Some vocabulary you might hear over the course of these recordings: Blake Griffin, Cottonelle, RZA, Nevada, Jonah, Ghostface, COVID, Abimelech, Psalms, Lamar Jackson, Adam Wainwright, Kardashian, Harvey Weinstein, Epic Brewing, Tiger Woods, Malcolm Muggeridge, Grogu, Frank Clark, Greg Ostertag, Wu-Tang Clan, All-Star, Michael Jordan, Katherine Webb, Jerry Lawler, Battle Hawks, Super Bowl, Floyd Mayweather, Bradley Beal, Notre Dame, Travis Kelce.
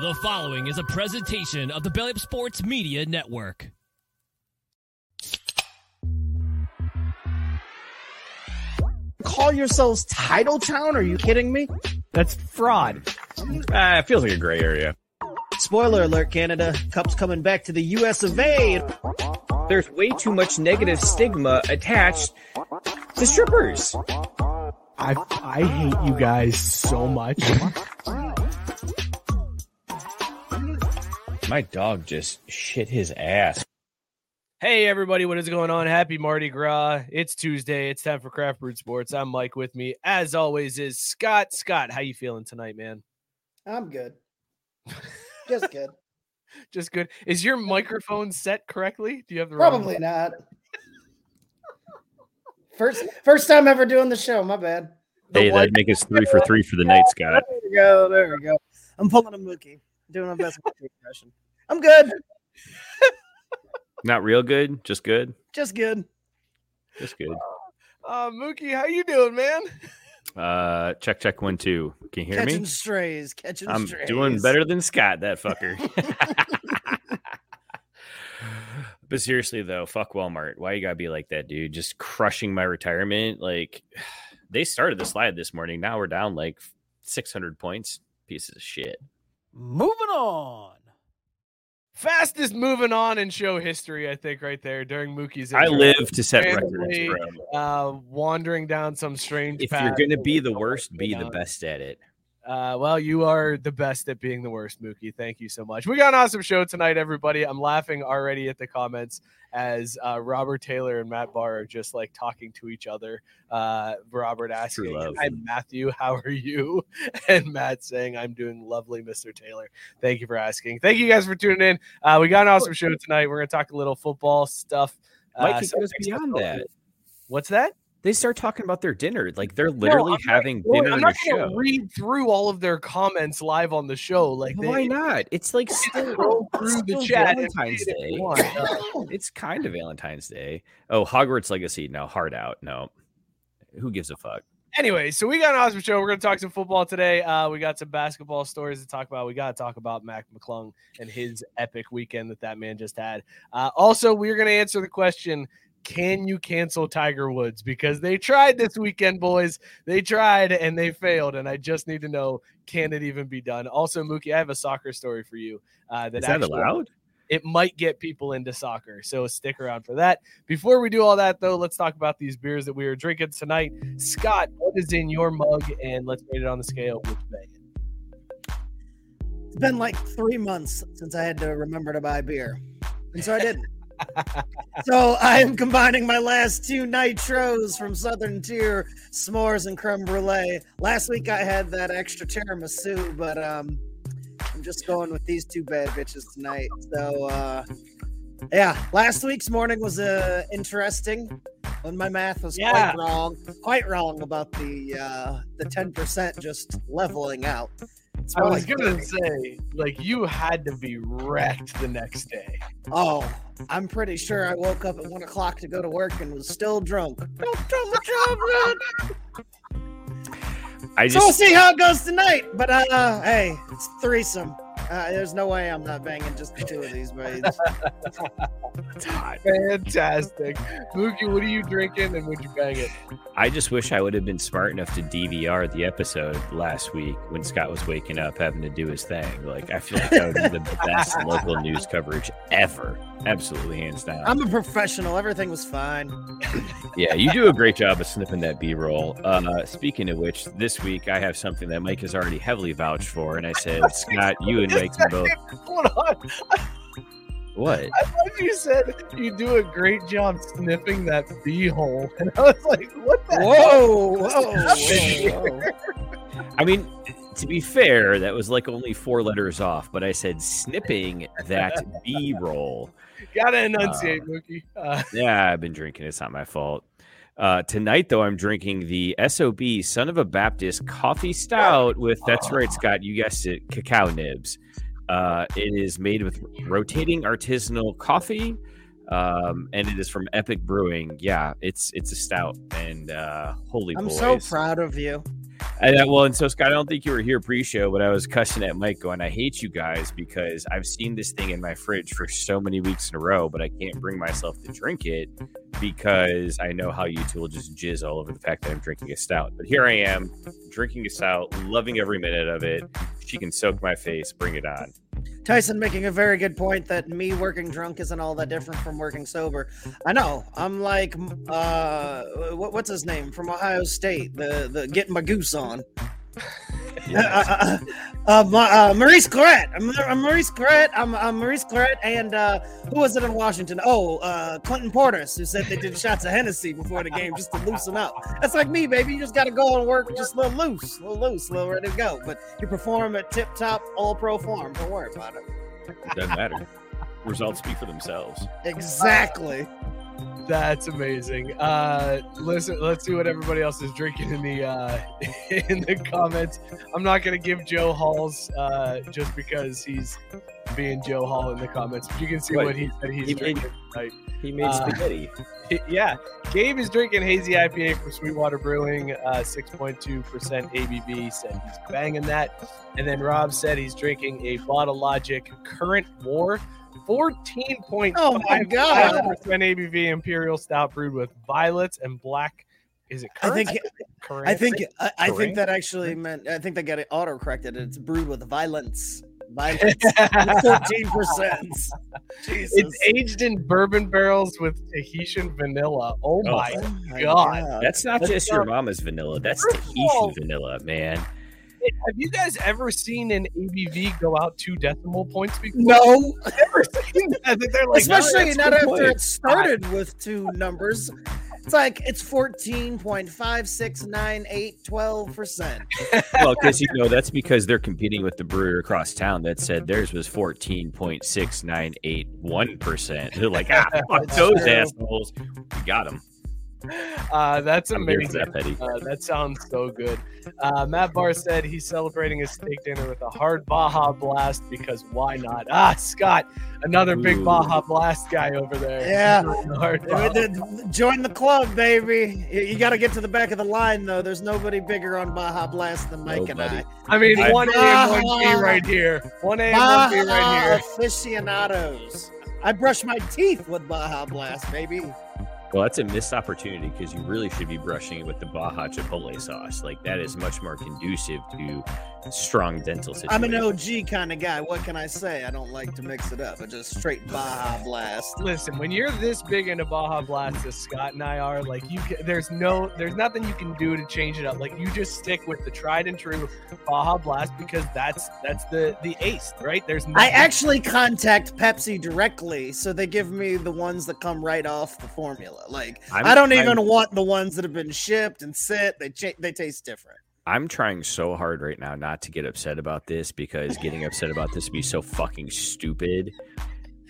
The following is a presentation of the Belly Up Sports Media Network. Call yourselves Title Town? Are you kidding me? That's fraud. It feels like a gray area. Spoiler alert, Canada. Cup's coming back to the US of A. There's way too much negative stigma attached to strippers. I hate you guys so much. My dog just shit his ass. Hey, everybody. What is going on? Happy Mardi Gras. It's Tuesday. It's time for Craft Brewed Sports. I'm Mike. With me, as always, is Scott. Scott, how you feeling tonight, man? I'm good. Just good. Just good. Is your microphone set correctly? Do you have the probably wrong not? First time ever doing the show. My bad. Hey, that'd make us 3 for 3 for the night, Scott. There we go. There we go. I'm pulling a Mookie. Doing my best Mookie impression. I'm good. Not real good. Just good. Just good. Just good. Mookie, how you doing, man? Check 1 2. Can you hear me? Catching strays. I'm doing better than Scott, that fucker. But seriously though, fuck Walmart. Why you gotta be like that, dude? Just crushing my retirement. Like, they started the slide this morning. Now we're down like 600 points. Pieces of shit. Moving on. Fastest moving on in show history, I think, right there during Mookie's intro. I live to set randomly, records, bro. Wandering down some strange path. If you're going to be the worst, be the best at it. Well, you are the best at being the worst, Mookie. Thank you so much. We got an awesome show tonight, everybody. I'm laughing already at the comments as Robert Taylor and Matt Barr are just like talking to each other. Robert asking, "I'm Matthew, how are you?" And Matt saying, "I'm doing lovely, Mr. Taylor. Thank you for asking." Thank you guys for tuning in. We got an awesome show tonight. We're going to talk a little football stuff. Mike, it goes beyond that. What's that? They start talking about their dinner. Like, they're literally having dinner on the show. I'm not going to read through all of their comments live on the show. Like, why not? It's like scroll through the chat. Valentine's Day. It's kind of Valentine's Day. Oh, Hogwarts Legacy. No, hard out. No. Who gives a fuck? Anyway, so we got an awesome show. We're going to talk some football today. We got some basketball stories to talk about. We got to talk about Mac McClung and his epic weekend that man just had. Also, we're going to answer the question, can you cancel Tiger Woods? Because they tried this weekend, boys. They tried and they failed. And I just need to know, can it even be done? Also, Mookie, I have a soccer story for you. Is that allowed? It might get people into soccer, so stick around for that. Before we do all that, though, let's talk about these beers that we are drinking tonight. Scott, what is in your mug? And let's rate it on the scale with Megan. It's been like 3 months since I had to remember to buy beer, and so I didn't. So I am combining my last two nitros from Southern Tier, s'mores and creme brulee. Last week I had that extra tiramisu, but I'm just going with these two bad bitches tonight. So yeah, last week's morning was interesting when my math was quite wrong about the 10% just leveling out. I was gonna say, like, you had to be wrecked the next day. Oh, I'm pretty sure I woke up at 1 o'clock to go to work and was still drunk. Don't tell the job, man. So we'll see how it goes tonight. But hey, it's threesome. There's no way I'm not banging just the two of these buddies. It's hot. Fantastic. Mookie, what are you drinking and would you bang it? I just wish I would have been smart enough to DVR the episode last week when Scott was waking up having to do his thing. Like, I feel like that would be the best local news coverage ever. Absolutely, hands down. I'm a professional. Everything was fine. Yeah, you do a great job of snipping that B-roll. Speaking of which, this week I have something that Mike has already heavily vouched for, and I said, Scott, you and Mike can both. Hold on. What? I thought you said you do a great job sniffing that B-hole, and I was like, what the Whoa. I mean, to be fair, that was like only 4 letters off, but I said snipping that B-roll. Gotta enunciate, Mookie. Yeah, I've been drinking. It's not my fault. Tonight, though, I'm drinking the SOB Son of a Baptist Coffee Stout with, that's right, Scott, you guessed it, cacao nibs. It is made with rotating artisanal coffee, and it is from Epic Brewing. Yeah, it's a stout, and holy boys. I'm so proud of you. And so, Scott, I don't think you were here pre-show, but I was cussing at Mike going, I hate you guys because I've seen this thing in my fridge for so many weeks in a row, but I can't bring myself to drink it because I know how you two will just jizz all over the fact that I'm drinking a stout. But here I am drinking a stout, loving every minute of it. She can soak my face. Bring it on. Tyson making a very good point that me working drunk isn't all that different from working sober. I know. I'm like, what's his name from Ohio State? The getting my goose on. Yes. Maurice Clarett. I'm Maurice Clarett. And who was it in Washington? Clinton Portis, who said they did shots of Hennessy before the game just to loosen up. That's like me, baby. You just got to go and work just a little loose, ready to go. But you perform at tip-top, all-pro form. Don't worry about it. Doesn't matter. Results speak for themselves. Exactly. That's amazing. Listen, let's see what everybody else is drinking in the comments. I'm not going to give Joe Hall's just because he's being Joe Hall in the comments. But you can see what he said he's drinking. Right? He made spaghetti. Yeah. Gabe is drinking Hazy IPA from Sweetwater Brewing, 6.2% ABV. Said he's banging that. And then Rob said he's drinking a Bottle Logic Current War. 14.5% ABV Imperial Stout brewed with violets and black. Is it currant? I think that actually meant. I think they got it auto corrected. It's brewed with violence. 14%. Jesus. It's aged in bourbon barrels with Tahitian vanilla. Oh my god! That's not your mama's vanilla. That's Tahitian vanilla, man. Have you guys ever seen an ABV go out 2 decimal points before? No. Never seen that. They're like, especially not after point. It started with 2 numbers. It's like it's 14.569812%. Well, because that's because they're competing with the brewer across town that said theirs was 14.6981%. They're like, fuck those assholes. We got them. That's amazing. That sounds so good. Matt Barr said he's celebrating his steak dinner with a hard Baja Blast because why not? Scott, another big Baja Blast guy over there. Yeah. Join the club, baby. You got to get to the back of the line, though. There's nobody bigger on Baja Blast than Mike and I. I mean, 1A and 1B right here. 1A and 1B right here. Aficionados. I brush my teeth with Baja Blast, baby. Well, that's a missed opportunity because you really should be brushing it with the Baja Chipotle sauce. Like, that is much more conducive to strong dental situations. I'm an OG kind of guy. What can I say? I don't like to mix it up. I just straight Baja Blast. Listen, when you're this big into Baja Blast as Scott and I are, like, there's nothing you can do to change it up. Like, you just stick with the tried and true Baja Blast because that's the ace, right? I actually contact Pepsi directly, so they give me the ones that come right off the formula. Like, I don't even want the ones that have been shipped and sent. They taste different. I'm trying so hard right now not to get upset about this because getting upset about this would be so fucking stupid.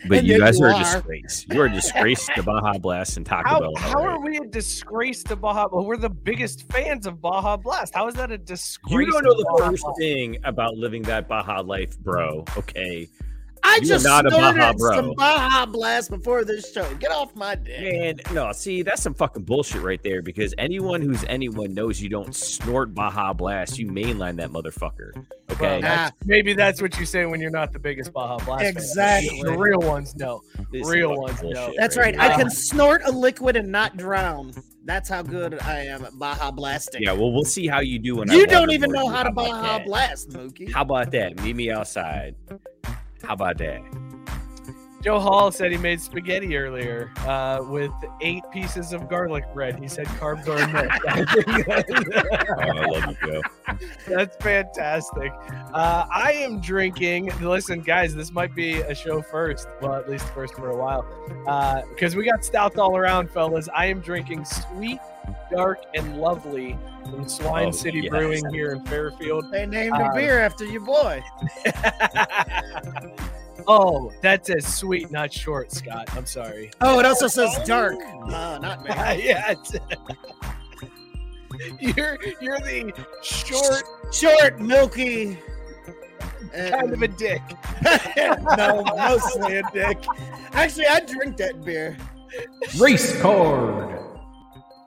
But and you guys are a disgrace. You are a disgrace to Baja Blast and Taco Bell. How are we a disgrace to Baja? We're the biggest fans of Baja Blast. How is that a disgrace? You don't know the first thing about living that Baja life, bro. Okay. I just started some Baja Blast before this show. Get off my dick. Man, no, see, that's some fucking bullshit right there because anyone who's anyone knows you don't snort Baja Blast. You mainline that motherfucker. Okay? Well, maybe that's what you say when you're not the biggest Baja Blast. Exactly. The real ones know. That's right. I can snort a liquid and not drown. That's how good I am at Baja Blasting. Yeah, well, we'll see how you do when I don't even know how to Baja Blast, Mookie. How about that? Meet me outside. How about that? Joe Hall said he made spaghetti earlier with 8 pieces of garlic bread. He said carbs are a myth. I love you, Joe. That's fantastic. I am drinking. Listen, guys, this might be a show first. Well, at least first for a while. Because we got stouts all around, fellas. I am drinking Sweet, Dark, and Lovely from Swine City Brewing here in Fairfield. They named a beer after your boy. Oh, that says sweet, not short, Scott. I'm sorry. Oh, it also says dark. Not bad. Yeah. You're the short, milky kind of a dick. No, mostly a dick. Actually, I drink that beer. Race card.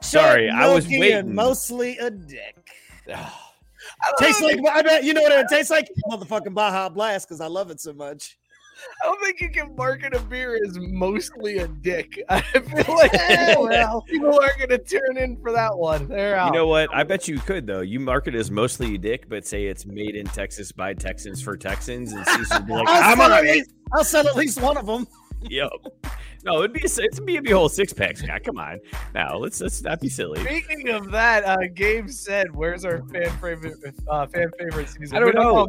Sorry, I was waiting. Mostly a dick. Tastes like, I bet you know what it tastes like? Motherfucking Baja Blast, because I love it so much. I don't think you can market a beer as mostly a dick. I feel like people are going to turn in for that one. They're out. You know what? I bet you could, though. You market it as mostly a dick, but say it's made in Texas by Texans for Texans. And Cecil'd be like, I'll sell at least one of them. Yep. No, it'd be a whole six-pack. Yeah, come on. Now, let's not be silly. Speaking of that, Gabe said, where's our fan favorite season? I don't know.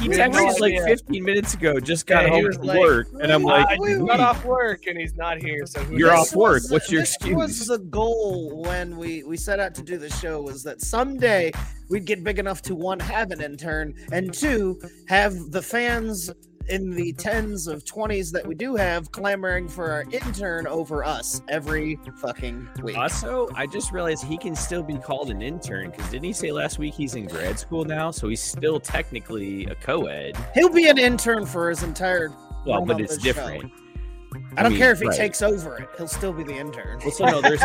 He texted us like 15 minutes ago, just got home from work, and I'm like, we got off work, and he's not here. So you're off work. What's your excuse? That was the goal when we set out to do the show, was that someday we'd get big enough to, one, have an intern, and two, have the fans in the tens of 20s that we do have clamoring for our intern over us every fucking week. Also, I just realized he can still be called an intern, because didn't he say last week he's in grad school now? So he's still technically a co-ed. He'll be an intern for his entire well, but it's different. Show. I mean, care if he takes over it. He'll still be the intern. Well, so no, there's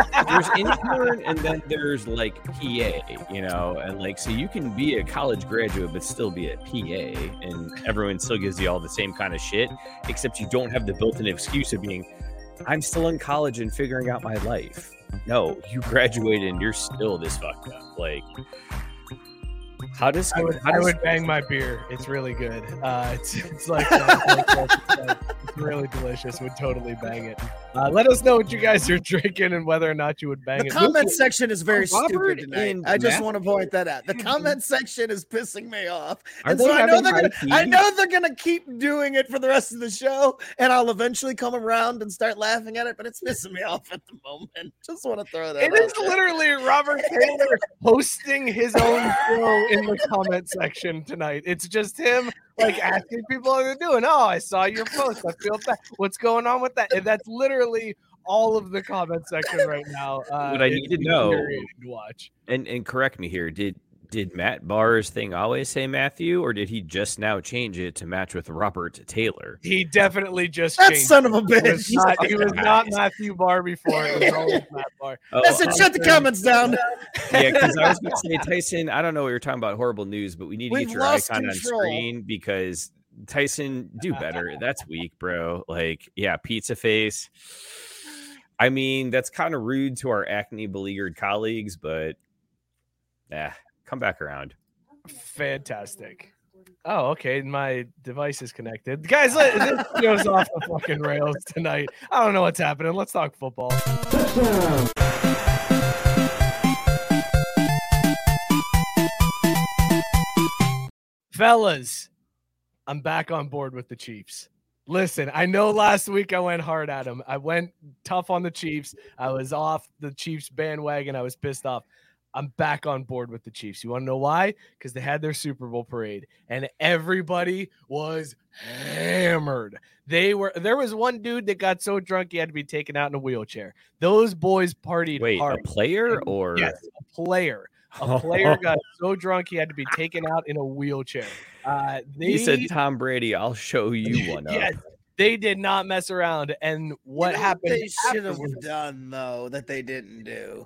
intern, and then there's like PA, you know, and like, so you can be a college graduate but still be a PA, and everyone still gives you all the same kind of shit, except you don't have the built-in excuse of being, I'm still in college and figuring out my life. No, you graduated and you're still this fucked up. Like, I would bang my beer. It's really good. It's like it's really delicious. Would totally bang it. Let us know what you guys are drinking and whether or not you would bang it. The comment section is very stupid tonight. I just want to point that out. The comment section is pissing me off. And so I know they're gonna keep doing it for the rest of the show, and I'll eventually come around and start laughing at it, but it's pissing me off at the moment. Just want to throw that out. It is literally Robert Taylor hosting his own show in the comment section tonight. It's just him like asking people how they're doing. Oh, I saw your post. I feel bad. What's going on with that? And that's literally all of the comment section right now. What I need to know, watch. And correct me here, did Matt Barr's thing always say Matthew, or did he just now change it to match with Robert Taylor? He definitely just changed it. That son of a bitch. He was not Matthew Barr before. It was always Matt Barr. Listen, shut the comments down. Yeah, because I was going to say, Tyson, I don't know what you're talking about, horrible news, but we need to get your icon on screen, because Tyson, do better. That's weak, bro. Like, yeah, pizza face. I mean, that's kind of rude to our acne beleaguered colleagues, but nah. Come back around. Fantastic. Oh, okay. My device is connected. Guys, this goes off the fucking rails tonight. I don't know what's happening. Let's talk football. Fellas, I'm back on board with the Chiefs. Listen, I know last week I went hard at them. I went tough on the Chiefs. I was off the Chiefs bandwagon. I was pissed off. I'm back on board with the Chiefs. You want to know why? Because they had their Super Bowl parade, and everybody was hammered. There was one dude that got so drunk he had to be taken out in a wheelchair. Those boys partied hard. Wait, a player or? Yes, a player. A player got so drunk he had to be taken out in a wheelchair. He said, Tom Brady, I'll show you one. Yes. They did not mess around, and what happened? They should have done, though, that they didn't do.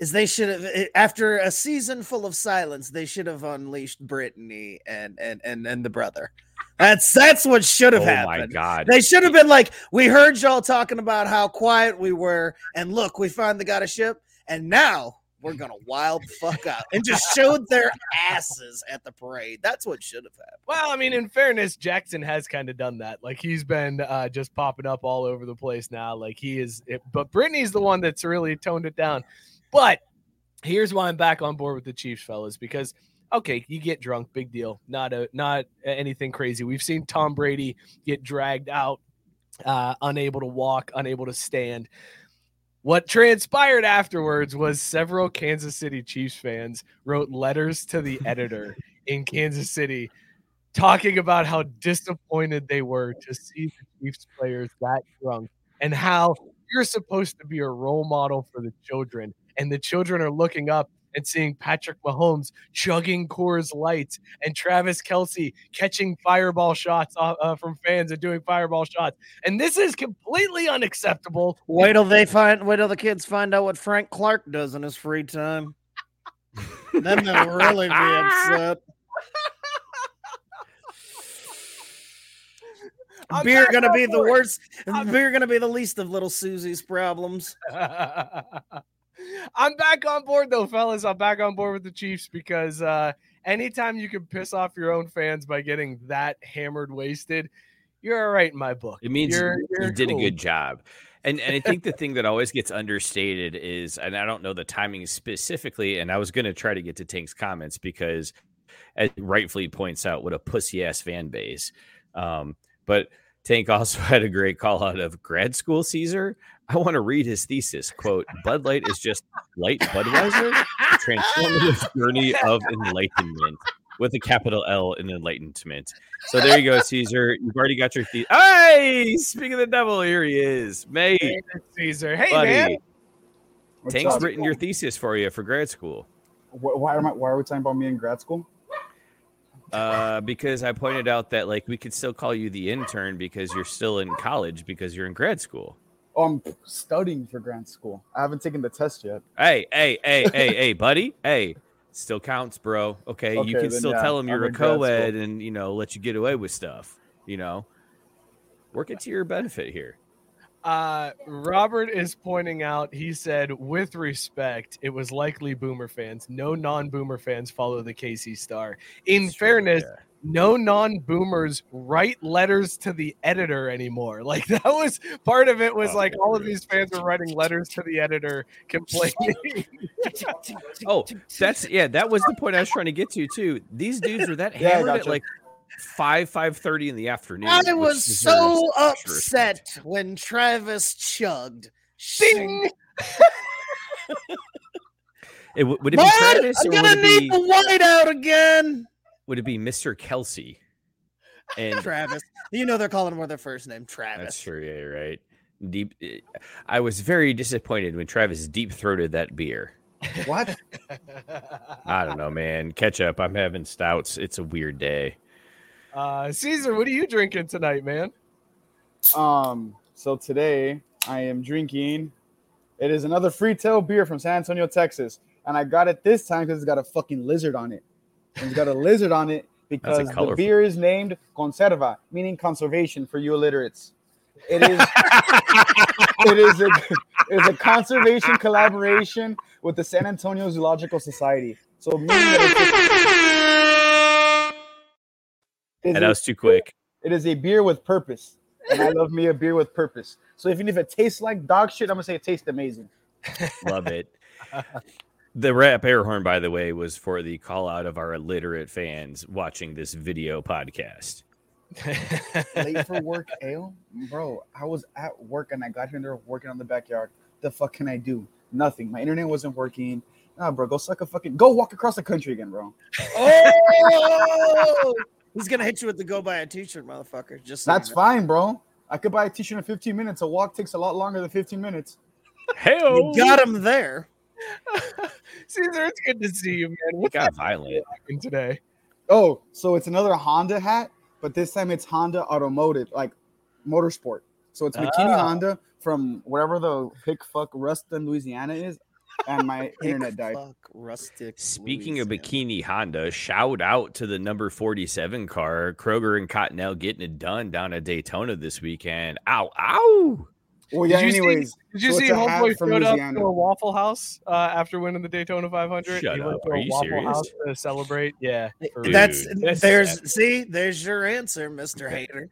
Is they should have, after a season full of silence, they should have unleashed Brittany and the brother. That's what should have happened. Oh my God. They should have been like, we heard y'all talking about how quiet we were, and look, we finally got a ship, and now we're gonna wild the fuck out, and just showed their asses at the parade. That's what should have happened. Well, I mean, in fairness, Jackson has kind of done that. Like, he's been just popping up all over the place now. Like, he is, but Brittany's the one that's really toned it down. But here's why I'm back on board with the Chiefs, fellas, because, okay, you get drunk, big deal, not anything crazy. We've seen Tom Brady get dragged out, unable to walk, unable to stand. What transpired afterwards was several Kansas City Chiefs fans wrote letters to the editor in Kansas City talking about how disappointed they were to see the Chiefs players that drunk, and how you're supposed to be a role model for the children. And the children are looking up and seeing Patrick Mahomes chugging Coors Lights and Travis Kelce catching fireball shots from fans and doing fireball shots. And this is completely unacceptable. Wait till the kids find out what Frank Clark does in his free time. Then they'll really be upset. Beer gonna be the worst. Beer gonna be the least of little Susie's problems. I'm back on board though, fellas. I'm back on board with the Chiefs because anytime you can piss off your own fans by getting that hammered, wasted, you're all right in my book. It means you did a good job. And I think the thing that always gets understated is, and I don't know the timing specifically, and I was going to try to get to Tank's comments because, as rightfully points out, what a pussy-ass fan base. But Tank also had a great call out of grad school Caesar. I want to read his thesis. Quote, Bud Light is just light Budweiser, a transformative journey of enlightenment. With a capital L in enlightenment. So there you go, Caesar. You've already got your feet. Hey, speaking of the devil, here he is, mate. Hey, Caesar. Hey, buddy. Man. What's Tank's up? Written your thesis for you for grad school. Why are we talking about me in grad school? Because I pointed out that like we could still call you the intern because you're still in college because you're in grad school. Oh, I'm studying for grad school. I haven't taken the test yet. Hey, buddy. Hey. Still counts, bro. Okay, you can still tell them you're a co-ed and, you know, let you get away with stuff. You know, work it to your benefit here. Robert is pointing out, he said, with respect, it was likely Boomer fans. No non-Boomer fans follow the KC Star. In fairness, no non-Boomers write letters to the editor anymore. Like, that was part of it was like all of these fans were writing letters to the editor complaining. That was the point I was trying to get to, too. These dudes were that hammered at like 5:30 in the afternoon. I was so upset when Travis chugged. Shing! Would it be Travis? I'm going to need the whiteout again. Would it be Mr. Kelsey and Travis? You know they're calling him by their first name, Travis. That's true, yeah, right. I was very disappointed when Travis deep-throated that beer. What? I don't know, man. Ketchup. I'm having stouts. It's a weird day. Caesar, what are you drinking tonight, man? So today I am drinking. It is another Free-Tail beer from San Antonio, Texas, and I got it this time because it's got a fucking lizard on it. It's got a lizard on it because the beer is named Conserva, meaning conservation for you illiterates. It is it is a conservation collaboration with the San Antonio Zoological Society. So meaning that that was too quick. It is a beer with purpose. And I love me a beer with purpose. So even if it tastes like dog shit, I'm going to say it tastes amazing. Love it. The rap air horn, by the way, was for the call out of our illiterate fans watching this video podcast. Late for work, ale? Bro, I was at work and I got here and they were working on the backyard. The fuck can I do? Nothing. My internet wasn't working. Nah, bro, go walk across the country again, bro. Oh! He's going to hit you with the go buy a t-shirt, motherfucker. That's fine, bro. I could buy a t-shirt in 15 minutes. A walk takes a lot longer than 15 minutes. Hell, you got him there. Caesar, it's good to see you, man. What got violent today? Oh, so it's another Honda hat, but this time it's Honda Automotive, like motorsport. So it's McKinney Honda from wherever the hick fuck Ruston, Louisiana is, and my internet died. Speaking of Bikini Honda, shout out to the number 47 car, Kroger and Cottonelle getting it done down at Daytona this weekend. Ow, ow. Well, yeah, anyways. Did you see Homeboy showed up to a Waffle House after winning the Daytona 500? Shut up. Are you serious? He went to a Waffle House to celebrate. Yeah. There's your answer, Mr. Hater.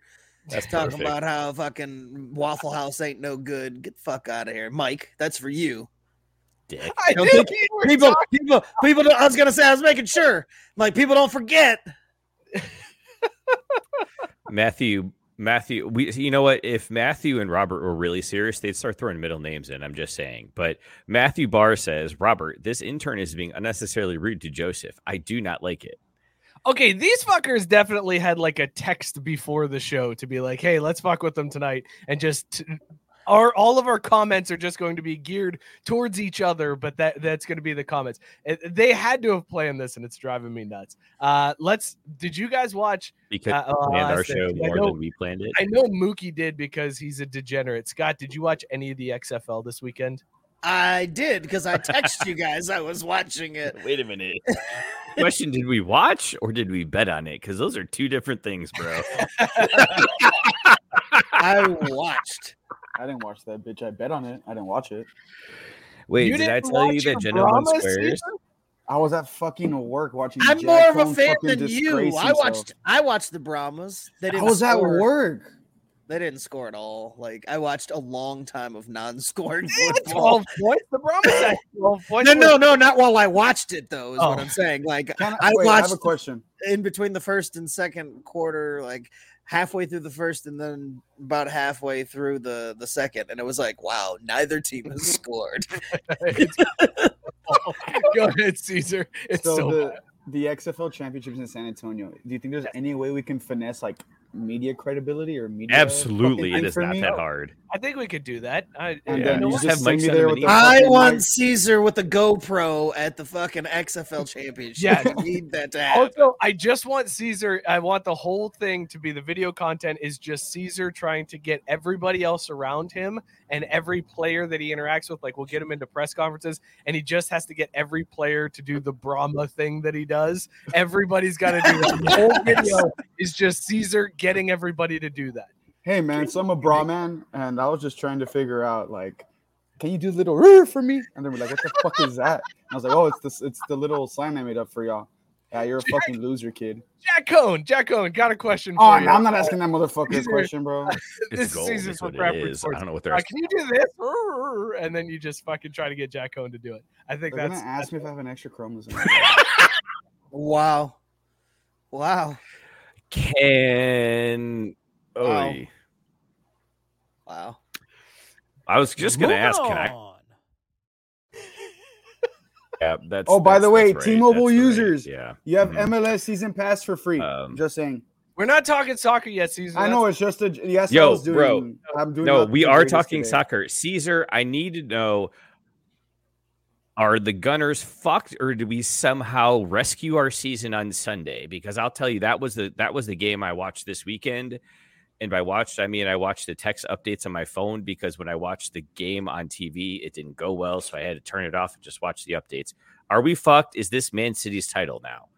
That's talking about how fucking Waffle House ain't no good. Get the fuck out of here. Mike, that's for you. Dick. People I was going to say, I was making sure. Like, people don't forget. Matthew, you know what? If Matthew and Robert were really serious, they'd start throwing middle names in. I'm just saying. But Matthew Barr says, Robert, this intern is being unnecessarily rude to Joseph. I do not like it. Okay, these fuckers definitely had like a text before the show to be like, hey, let's fuck with them tonight. And just all of our comments are just going to be geared towards each other, but that's going to be the comments. They had to have planned this, and it's driving me nuts. Did you guys watch? Because we planned our show more than we planned it. I know Mookie did because he's a degenerate. Scott, did you watch any of the XFL this weekend? I did, because I texted you guys. I was watching it. Wait a minute. Question, did we watch or did we bet on it? Because those are two different things, bro. I watched. I didn't watch that, bitch. I bet on it. I didn't watch it. Wait, did I tell you that Gentleman Squares? I was at fucking work watching. I'm more of a fan than you. I watched the Brahmas. They didn't score. I was at work. They didn't score at all. Like, I watched a long time of non-scoring football. 12 points? The Brahmas had 12 points. No, not while I watched it, though, is what I'm saying. Like, I have a question. In between the first and second quarter, like halfway through the first and then about halfway through the second. And it was like, wow, neither team has scored. Go ahead, Caesar. It's so the XFL championships in San Antonio. Do you think there's any way we can finesse like media credibility or media? Absolutely, it is not that hard. I think we could do that. I want Caesar with a GoPro at the fucking XFL championship. Yeah, I need that to happen. Also, I just want Caesar. I want the whole thing to be the video content is just Caesar trying to get everybody else around him and every player that he interacts with. Like, we'll get him into press conferences, and he just has to get every player to do the Brahma thing that he does. Everybody's got to do that. The whole video is just Caesar getting everybody to do that. Hey man, so I'm a bra man, and I was just trying to figure out, like, can you do little rrr for me? And they were like, what the fuck is that? And I was like, oh, it's the little sign I made up for y'all. Yeah, you're a fucking loser, kid. Jack Cohn, got a question for you. I'm not asking that motherfucker question, bro. This season's with Craft Brewed Sports. I don't know what they're asking. Can you do this? And then you just fucking try to get Jack Cohn to do it. I think they're gonna ask me if I have an extra chromosome. Wow. Wow. I was just going to ask, can I? Yeah, that's. Oh, by the way, right. T-Mobile users, right. Yeah, you have MLS season pass for free. Just saying. We're not talking soccer yet, Caesar. I know it's just a yes. Yo, I was doing, bro. I'm doing. No, we are talking today. Soccer, Caesar. I need to know: are the Gunners fucked, or do we somehow rescue our season on Sunday? Because I'll tell you, that was the game I watched this weekend. And by watched, I mean I watched the text updates on my phone, because when I watched the game on TV, it didn't go well, so I had to turn it off and just watch the updates. Are we fucked? Is this Man City's title now?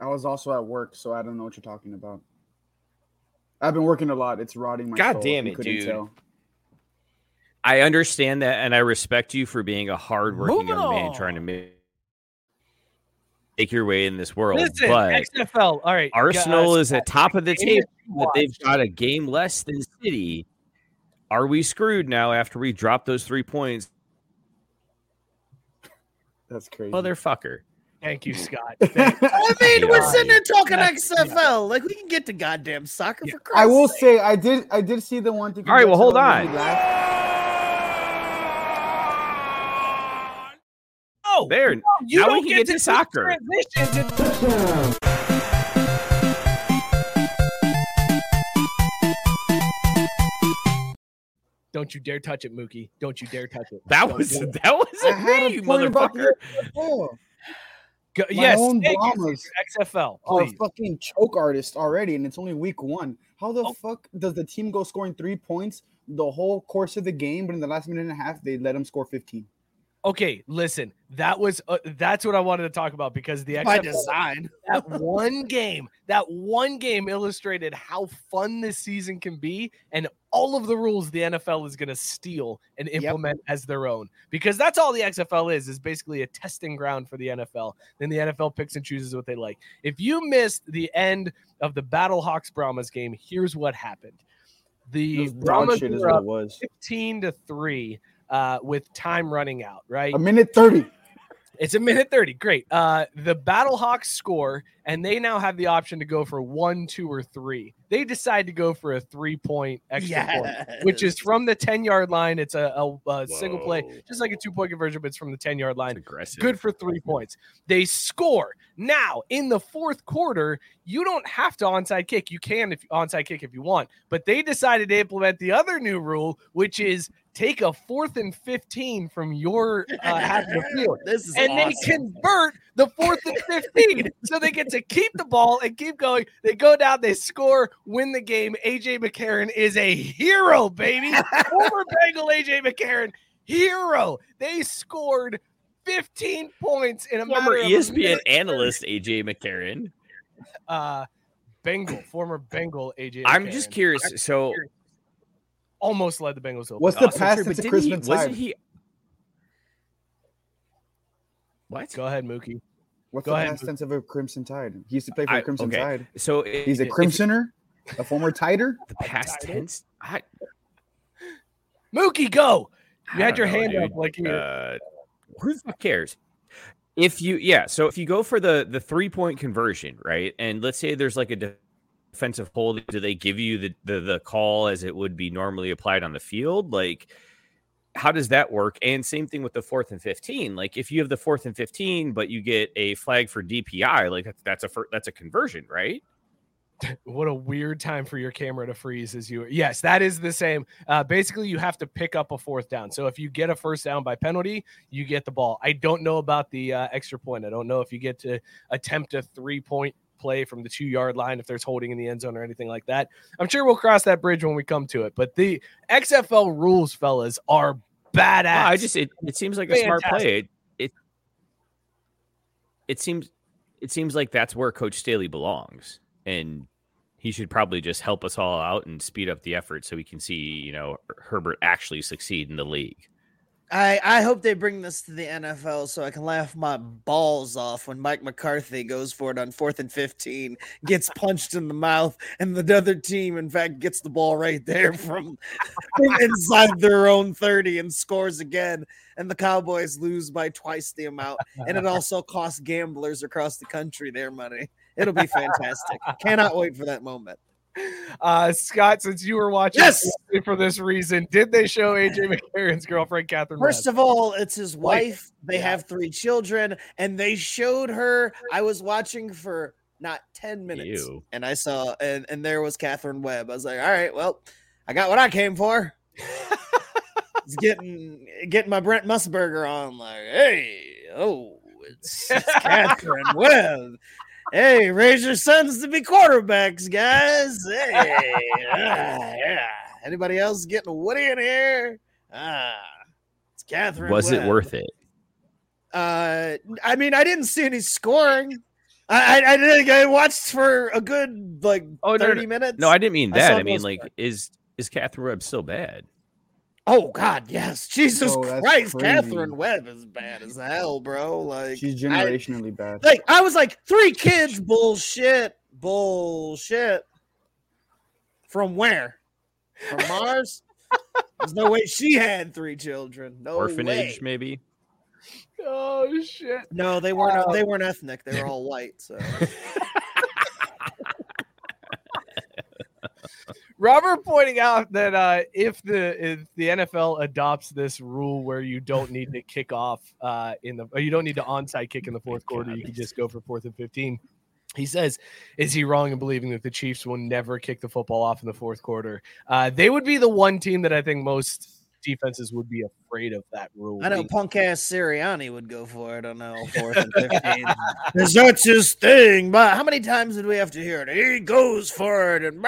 I was also at work, so I don't know what you're talking about. I've been working a lot. It's rotting my soul. God damn it, dude. Tell. I understand that, and I respect you for being a hardworking young man trying to make your way in this world. Listen, but XFL, all right. Arsenal is at top of the table, but they've got a game less than City. Are we screwed now after we drop those 3 points? That's crazy. Motherfucker. Thank you, Scott. I mean, we're sitting there talking XFL. Yeah. Like, we can get to goddamn soccer for Christ's sake. I will say, I did see the one thing. All right, well, hold on. There, no, you now don't we can get to soccer. Don't you dare touch it, Mookie! Don't you dare touch it. That was you motherfucker. Yes, XFL. Oh, fucking choke artist already, and it's only week one. How the fuck does the team go scoring 3 points the whole course of the game, but in the last minute and a half they let them score 15? Okay, listen. That's what I wanted to talk about, because the by design that one game illustrated how fun this season can be, and all of the rules the NFL is going to steal and implement as their own, because that's all the XFL is basically a testing ground for the NFL. Then the NFL picks and chooses what they like. If you missed the end of the Battle Hawks Brahmas game, here's what happened: the Brahmas were up 15-3. With time running out, right? It's a minute 30. Great. The Battle Hawks score, and they now have the option to go for 1, 2, or 3. They decide to go for a 3-point extra point, which is from the 10-yard line. It's a single play, just like a 2-point conversion, but it's from the 10-yard line. It's aggressive. Good for 3 points. They score. Now, in the fourth quarter, you don't have to onside kick. You can onside kick if you want, but they decided to implement the other new rule, which is take a 4th and 15 from your half of the field. This is and awesome. They convert the 4th and 15, so they get to keep the ball and keep going. They go down, they score, win the game. AJ McCarron is a hero, baby. Former Bengal AJ McCarron. hero. They scored 15 points in a matter of minutes. Former ESPN analyst AJ McCarron. Former Bengal AJ McCarron. I'm just curious. So almost led the Bengals to what's the pass to Christmas time? What? Go ahead, Mookie. What's the past tense of a Crimson Tide? He used to play for Crimson Tide. So he's a Crimsoner, a former Tider. The past tense. Mookie, go. You had your hand up like you. Who the fuck cares? If you go for the 3-point conversion, right? And let's say there's like a defensive hold, do they give you the call as it would be normally applied on the field? Like, how does that work? And same thing with the 4th and 15. Like, if you have the 4th and 15, but you get a flag for DPI, like that's a conversion, right? What a weird time for your camera to freeze as you. Yes, that is the same. Basically, you have to pick up a 4th down. So if you get a 1st down by penalty, you get the ball. I don't know about the extra point. I don't know if you get to attempt a 3-point play from the 2-yard line if there's holding in the end zone or anything like that. I'm sure we'll cross that bridge when we come to it. But the XFL rules, fellas, are badass. Wow, it seems like fantastic. A smart play. It seems like that's where Coach Staley belongs, and he should probably just help us all out and speed up the effort so we can see, you know, Herbert actually succeed in the league. I hope they bring this to the NFL so I can laugh my balls off when Mike McCarthy goes for it on 4th and 15, gets punched in the mouth, and the other team, in fact, gets the ball right there from inside their own 30 and scores again, and the Cowboys lose by twice the amount, and it also costs gamblers across the country their money. It'll be fantastic. Cannot wait for that moment. Scott, since you were watching for this reason, did they show AJ McCarron's girlfriend, Katherine Webb? First of all, it's his wife. They have 3 children, and they showed her. I was watching for not 10 minutes, and I saw, and there was Katherine Webb. I was like, all right, well, I got what I came for. It's getting my Brent Musburger on. Like, hey, it's Katherine Webb. Hey, raise your sons to be quarterbacks, guys. Hey, yeah. Anybody else getting a Woody in here? It's Katherine. Was Webb. It worth it? I mean, I didn't see any scoring. I watched for a good 30 minutes. No, I didn't mean that. I mean, like, is Katherine Webb still bad? Oh God, yes, Jesus Christ! Crazy. Katherine Webb is bad as hell, bro. Like, she's generationally bad. Like, I was like, 3 kids, bullshit. From where? From Mars? There's no way she had 3 children. No orphanage, way. Maybe. Oh shit! No, they weren't. They weren't ethnic. They were all white. So. Robert pointing out that if the NFL adopts this rule where you don't need to kick off or you don't need to onside kick in the fourth quarter, you can just go for 4th and 15. He says, is he wrong in believing that the Chiefs will never kick the football off in the fourth quarter? They would be the one team that I think most defenses would be afraid of that rule. I know punk ass Sirianni would go for it on the 4th and 15. That's his thing. But how many times did we have to hear it? He goes for it and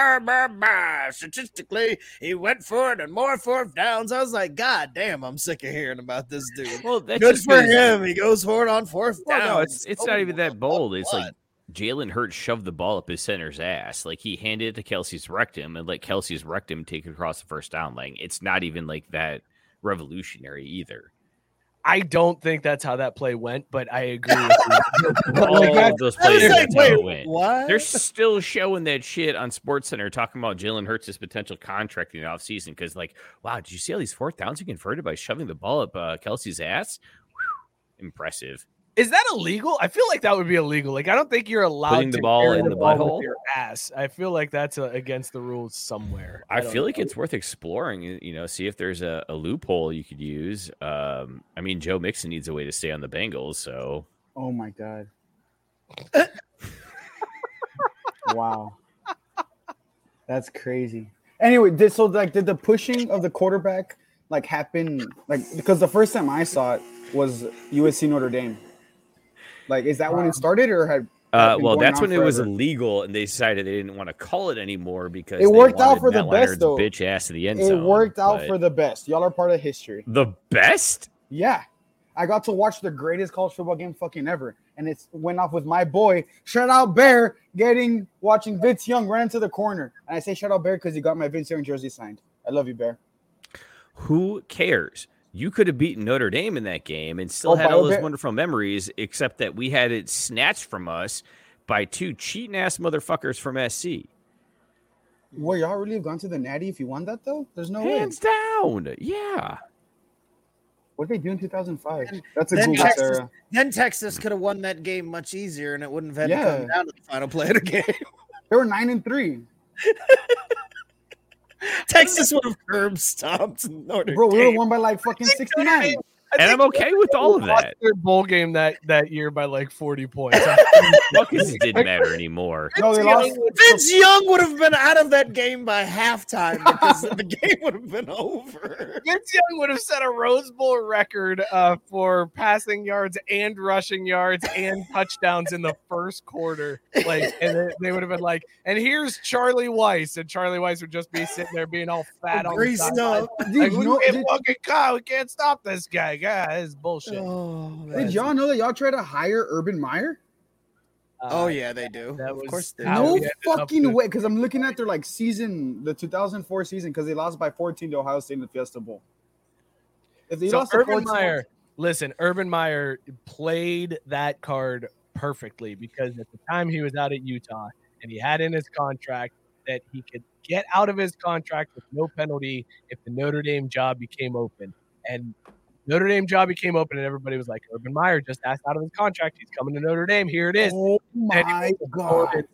statistically he went for it and more 4th downs. I was like, God damn, I'm sick of hearing about this dude. Well, that's good for him. He goes for it on 4th down. No, it's not even that bold. It's like Jalen Hurts shoved the ball up his center's ass. Like, he handed it to Kelsey's rectum and let Kelsey's rectum take it across the 1st down. Like, it's not even like that revolutionary either. I don't think that's how that play went, but I agree with you. All of those plays went. What? They're still showing that shit on SportsCenter talking about Jalen Hurts' potential contract in the offseason because, like, wow, did you see all these 4th downs you converted by shoving the ball up Kelsey's ass? Whew, impressive. Is that illegal? I feel like that would be illegal. Like, I don't think you're allowed putting the to ball in the butthole with your ass. I feel like that's against the rules somewhere. I feel like it's worth exploring, you know, see if there's a loophole you could use. I mean, Joe Mixon needs a way to stay on the Bengals, so. Oh, my God. Wow. That's crazy. Anyway, did the pushing of the quarterback, like, happen? Like, because the first time I saw it was USC Notre Dame. Like, is that when it started, or had Well, that's when forever. It was illegal, and they decided they didn't want to call it anymore because it worked out for the best, though. Bitch ass to the end zone. It worked out for the best. Y'all are part of history. The best? Yeah, I got to watch the greatest college football game fucking ever, and it went off with my boy Shout Out Bear watching Vince Young run into the corner, and I say Shout Out Bear because he got my Vince Young jersey signed. I love you, Bear. Who cares? You could have beaten Notre Dame in that game and still had all those wonderful memories, except that we had it snatched from us by two cheating ass motherfuckers from SC. Well, y'all really have gone to the Natty if you won that, though? There's no way. Hands down. Yeah. What did they do in 2005? That's a good era. Then Texas could have won that game much easier, and it wouldn't have had to come down to the final play of the game. They were 9-3. Texas would have curb stomped Notre Dame. Bro, we would have won by like fucking 69. And I'm okay with all of that. Their bowl game that year by like 40 points. It didn't matter anymore. Vince Young would have been out of that game by halftime because the game would have been over. Vince Young would have set a Rose Bowl record for passing yards and rushing yards and touchdowns in the first quarter. Like, and they would have been like, and here's Charlie Weiss, and Charlie Weiss would just be sitting there being all fat on the sideline. Like, we can't stop this guy. God, that is bullshit. Oh, did y'all know that y'all try to hire Urban Meyer? Oh yeah, they do. Of course they do. No fucking way, because I'm looking at their like season, the 2004 season, because they lost by 14 to Ohio State in the Fiesta Bowl. If they lost Urban Meyer, listen, Urban Meyer played that card perfectly because at the time he was out at Utah and he had in his contract that he could get out of his contract with no penalty if the Notre Dame job became open. And Notre Dame job became open, and everybody was like, Urban Meyer just asked out of his contract. He's coming to Notre Dame. Here it is. Oh, my God.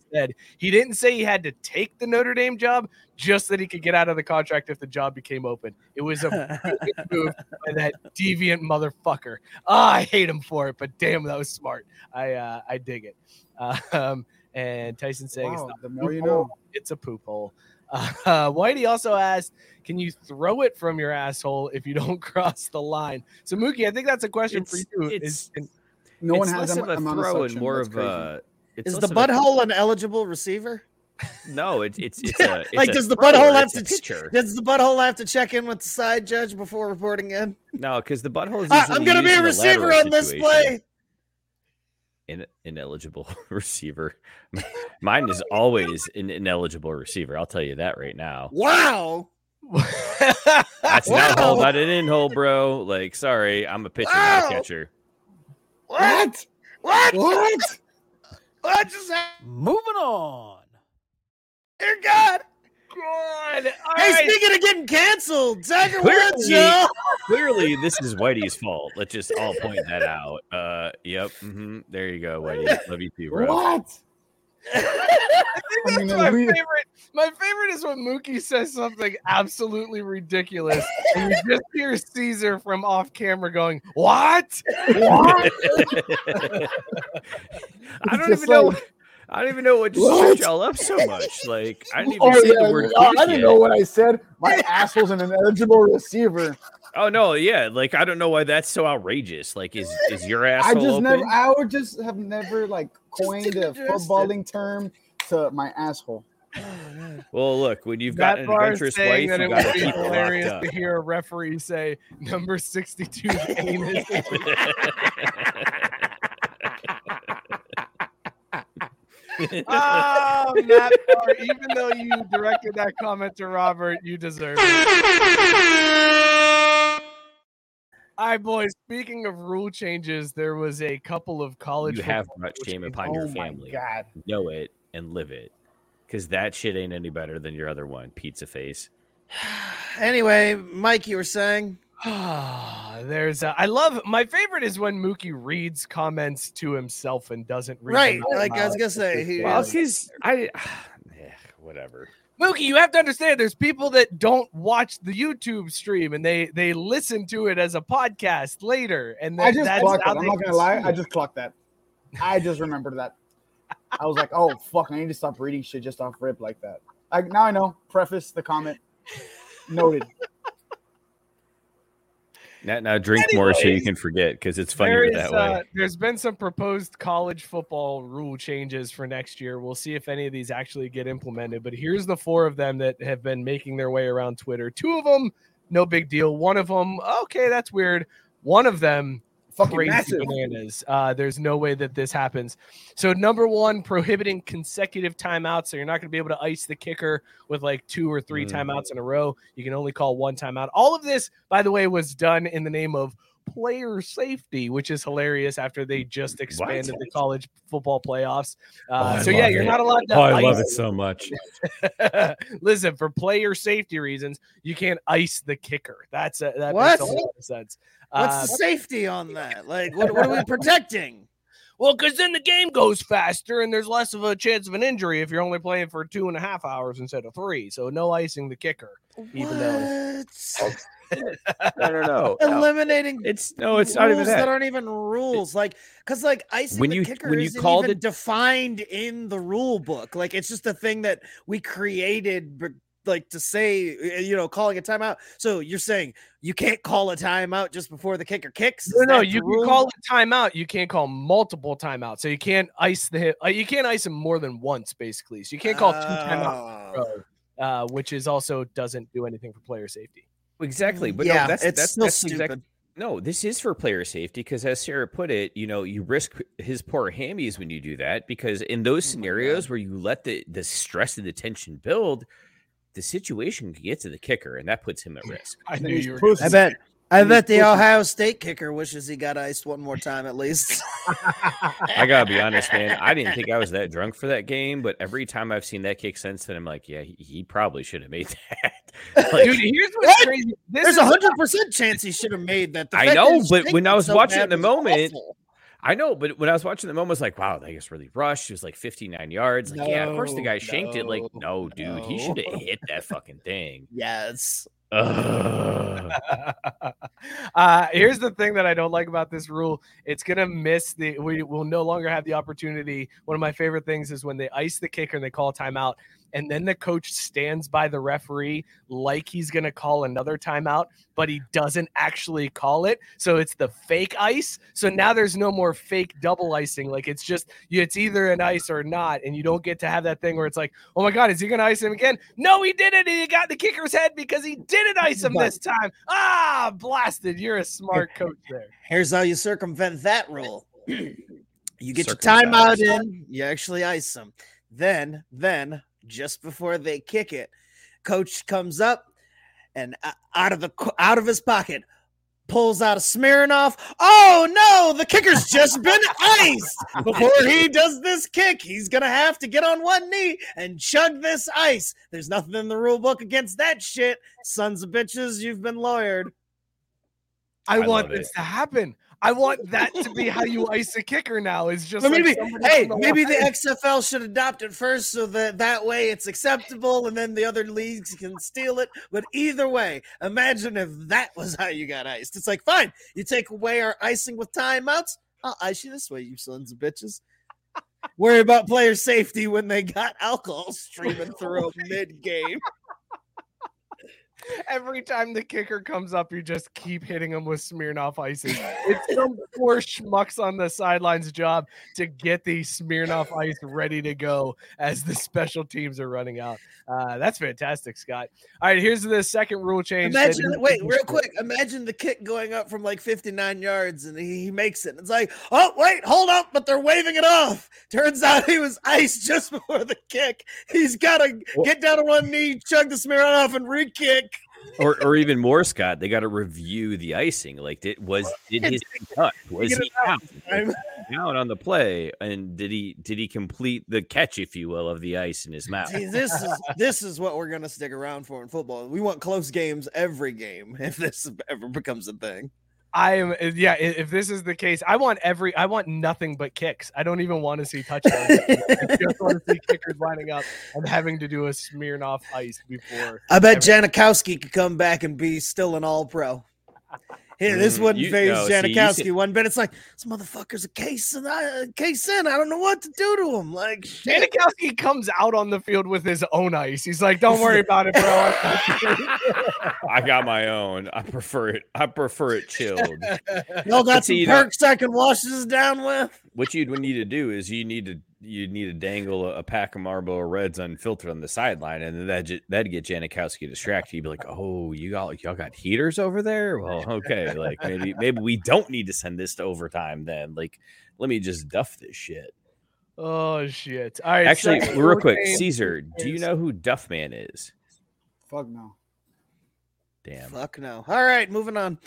He didn't say he had to take the Notre Dame job, just that he could get out of the contract if the job became open. It was a good move by that deviant motherfucker. Oh, I hate him for it, but damn, that was smart. I dig it. And Tyson saying it's not the more you know. It's a poop hole. Whitey also asked, can you throw it from your asshole if you don't cross the line? So, Mookie, I think that's a question for you. No one has a throw and more of a... Is the butthole an eligible receiver? No, it's like, does the butthole have to check in with the side judge before reporting in? No, because the butthole is I'm going to be a receiver on this play. An ineligible receiver. Mine is always an ineligible receiver. I'll tell you that right now. Wow. That's not a hole, not an in hole, bro. Like, sorry, I'm a pitcher, not a catcher. What? What just happened? Moving on. Dear God. All right. Speaking of getting canceled, Tiger Woods, y'all. Clearly, this is Whitey's fault. Let's just all point that out. Yep. Mm-hmm. There you go, Whitey. Love you too, bro. What? I think that's my favorite. My favorite is when Mookie says something absolutely ridiculous, and you just hear Caesar from off camera going, "What? What?" I don't even know what just y'all up so much. Like, I didn't even say the word. I didn't know what I said. My asshole's an ineligible receiver. Oh no, yeah. Like, I don't know why that's so outrageous. Like, is your asshole? I would just have never like coined a footballing term to my asshole. Oh, well, look, when you've got an adventurous wife, you got to keep hilarious locked up. To hear a referee say number 62 anus. Matt Barr, even though you directed that comment to Robert, you deserve it. All right, boys. Speaking of rule changes, there was a couple of college. You have brought shame upon your family. God. Know it and live it, because that shit ain't any better than your other one, pizza face. Anyway, Mike, you were saying. I love, my favorite is when Mookie reads comments to himself and doesn't read them out. Like I was gonna say, whatever. Mookie, you have to understand there's people that don't watch the YouTube stream and they listen to it as a podcast later. And I just clocked that. I'm not gonna lie, I just clocked that. I just remembered that. I was like, oh fuck, I need to stop reading shit just off rip like that. Now I know. Preface the comment. Noted. Now drink anyways, more so you can forget, because it's funnier that way. There's been some proposed college football rule changes for next year. We'll see if any of these actually get implemented. But here's the four of them that have been making their way around Twitter. Two of them, no big deal. One of them, okay, that's weird. One of them, fucking crazy massive. Bananas. There's no way that this happens. So number one, prohibiting consecutive timeouts. So you're not going to be able to ice the kicker with like 2 or 3 timeouts in a row. You can only call one timeout. All of this, by the way, was done in the name of player safety, which is hilarious after they just expanded the college football playoffs. You're not allowed to ice. I love it so much. Listen, for player safety reasons, you can't ice the kicker. That makes a lot of sense. What's the safety on that? Like, what are we protecting? Well, because then the game goes faster and there's less of a chance of an injury if you're only playing for 2.5 hours instead of 3. So no icing the kicker. What? Even though I don't know. Eliminating it's not even that aren't even rules. Like, because like icing the kicker isn't even defined in the rule book. Like, it's just a thing that we created. Like to say, you know, calling a timeout. So you're saying you can't call a timeout just before the kicker kicks? No, you can call a timeout. You can't call multiple timeouts. So you can't ice you can't ice him more than once, basically. So you can't call 2 timeouts in a row, which is also doesn't do anything for player safety. Exactly. But yeah, no, that's still stupid. Exactly. No, this is for player safety because, as Sarah put it, you know, you risk his poor hammies when you do that, because in those scenarios where you let the stress and the tension build, the situation can get to the kicker, and that puts him at risk. I knew you were. I bet the Ohio State kicker wishes he got iced one more time at least. I gotta be honest, man. I didn't think I was that drunk for that game, but every time I've seen that kick since then, I'm like, yeah, he probably should have made that. Like, dude, here's what's crazy. There's 100% chance he should have made that. I know, but when I was watching in the moment, awful. I know, but when I was watching the moment, I was like, wow, that guy's really rushed. It was like 59 yards. Like, yeah, of course the guy shanked it. Like, no, dude, he should have hit that fucking thing. Yes. Here's the thing that I don't like about this rule. It's going to miss we will no longer have the opportunity. One of my favorite things is when they ice the kicker and they call timeout, and then the coach stands by the referee like he's going to call another timeout, but he doesn't actually call it. So it's the fake ice. So now there's no more fake double icing. Like, it's just, it's either an ice or not. And you don't get to have that thing where it's like, oh my God, is he going to ice him again? No, he didn't. He got the kicker's head because he didn't ice him this time. Ah, blasted. You're a smart coach there. Here's how you circumvent that rule. You get your timeout in, you actually ice him. Then, just before they kick it, coach comes up and out of his pocket pulls out a Smirnoff. Oh no, the kicker's just been iced. Before he does this kick, he's gonna have to get on one knee and chug this ice. There's nothing in the rule book against that shit. Sons of bitches, you've been lawyered. I want this to happen. I want that to be how you ice a kicker now. Is just maybe the XFL should adopt it first so that way it's acceptable and then the other leagues can steal it. But either way, imagine if that was how you got iced. It's like, fine, you take away our icing with timeouts. I'll ice you this way, you sons of bitches. Worry about player safety when they got alcohol streaming through mid-game. Every time the kicker comes up, you just keep hitting him with Smirnoff ices. It's some poor schmucks on the sidelines' job to get the Smirnoff ice ready to go as the special teams are running out. That's fantastic, Scott. All right, here's the second rule change. Imagine the kick going up from like 59 yards and he makes it. It's like, oh, wait, hold up, but they're waving it off. Turns out he was iced just before the kick. He's got to get down on one knee, chug the Smirnoff, and re-kick. or even more, Scott, they got to review the icing. Like, did his touch? Was he out on the play? And did he complete the catch, if you will, of the ice in his mouth? See, this is what we're gonna stick around for in football. We want close games every game. If this ever becomes a thing, if this is the case, I want nothing but kicks. I don't even want to see touchdowns. I just want to see kickers lining up and having to do a Smirnoff ice before. I bet Janikowski could come back and be still an all pro. Hey, this wouldn't phase Janikowski one bit. It's like, this motherfucker's a case in. I don't know what to do to him. Like, Janikowski comes out on the field with his own ice. He's like, don't worry about it, bro. I got my own. I prefer it chilled. No, that's the perks I can wash this down with. What you'd need to do is you need to dangle a pack of Marlboro Reds unfiltered on the sideline, and then that'd get Janikowski distracted. He'd be like, "Oh, y'all got heaters over there? Well, okay, like maybe we don't need to send this to overtime then. Like, let me just duff this shit." Oh shit! All right, actually, real quick, Caesar, do you know who Duff Man is? Fuck no. Damn. Fuck no. All right, moving on.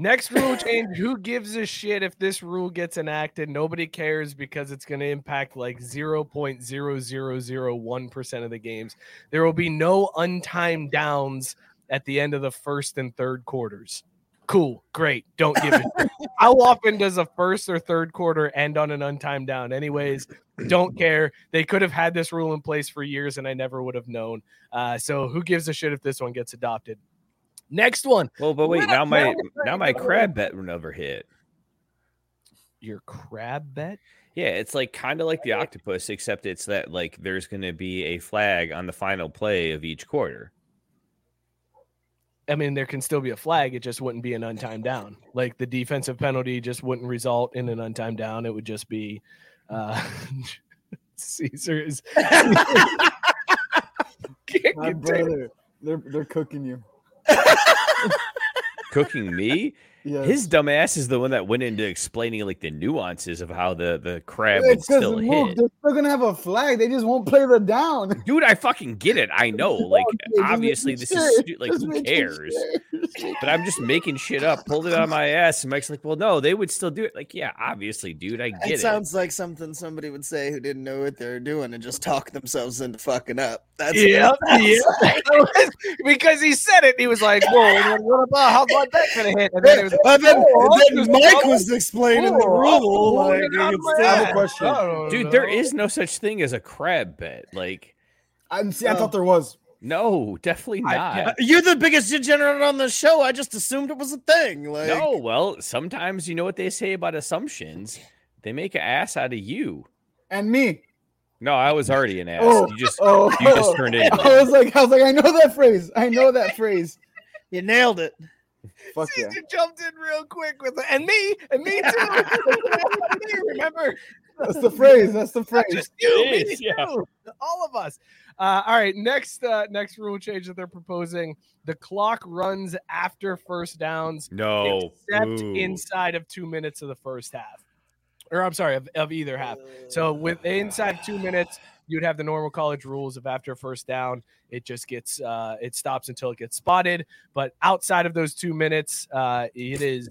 Next rule change, who gives a shit if this rule gets enacted? Nobody cares because it's going to impact like 0.0001% of the games. There will be no untimed downs at the end of the first and third quarters. Cool. Great. Don't give a shit. How often does a first or third quarter end on an untimed down? Anyways, don't care. They could have had this rule in place for years and I never would have known. So who gives a shit if this one gets adopted? Next one. Well, but wait, now my crab bet will never hit. Your crab bet? Yeah, it's like kind of like the octopus, except it's that like there's going to be a flag on the final play of each quarter. I mean, there can still be a flag. It just wouldn't be an untimed down. Like the defensive penalty just wouldn't result in an untimed down. It would just be Caesar's. My brother, they're cooking you. Cooking me? Yes. His dumbass is the one that went into explaining like the nuances of how the crab would still hit. They're still gonna have a flag. They just won't play the down. Dude, I fucking get it. I know. Like, obviously, this is like, who cares? But I'm just making shit up. Pulled it out of my ass. And Mike's like, well, no, they would still do it. Like, yeah, obviously, dude, I get it. It sounds like something somebody would say who didn't know what they were doing and just talk themselves into fucking up. That's because he said it. He was like, whoa, how's that gonna hit? And then it was like, then Mike was explaining the rule. Like, I have a question. Dude, there is no such thing as a crab bet. Like, I thought there was. No, definitely not. You're the biggest degenerate on the show. I just assumed it was a thing. Like, no, well, sometimes you know what they say about assumptions. They make an ass out of you. And me. No, I was already an ass. You just turned in. I was like, I know that phrase. You nailed it. Fuck Caesar jumped in real quick with and me too. Remember, that's the phrase. Not just you, me too. All of us. All right, next rule change that they're proposing: the clock runs after first downs. No, except inside of 2 minutes of the first half, or I'm sorry, of either half. So with inside 2 minutes. You'd have the normal college rules of after first down, it just gets it stops until it gets spotted. But outside of those 2 minutes, it is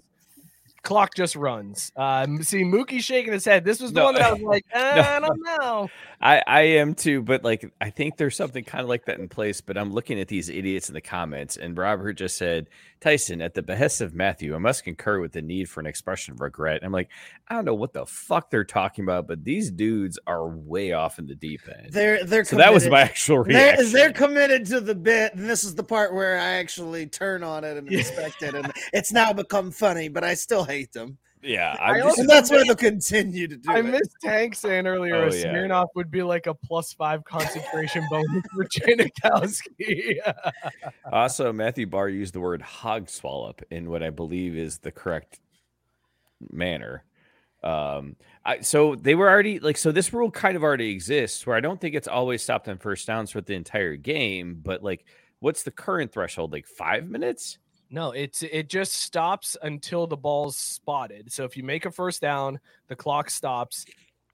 clock just runs. See, Mookie shaking his head. This was the one that I was like, I don't know. I am too, but like I think there's something kind of like that in place. But I'm looking at these idiots in the comments, and Robert just said, Tyson, at the behest of Matthew, I must concur with the need for an expression of regret. And I'm like, I don't know what the fuck they're talking about, but these dudes are way off in the deep end. They're so committed. That was my actual reaction. They're committed to the bit, and this is the part where I actually turn on it and respect it, and it's now become funny, but I still hate them. Yeah, and that's where they'll continue to do it. I miss Tank saying earlier Smirnoff would be like a +5 concentration bonus for Janikowski. Also, Matthew Barr used the word hog swallop in what I believe is the correct manner. So they were already like, so this rule kind of already exists where I don't think it's always stopped on first downs for the entire game, but like, what's the current threshold? Like 5 minutes? No, it just stops until the ball's spotted. So if you make a first down, the clock stops.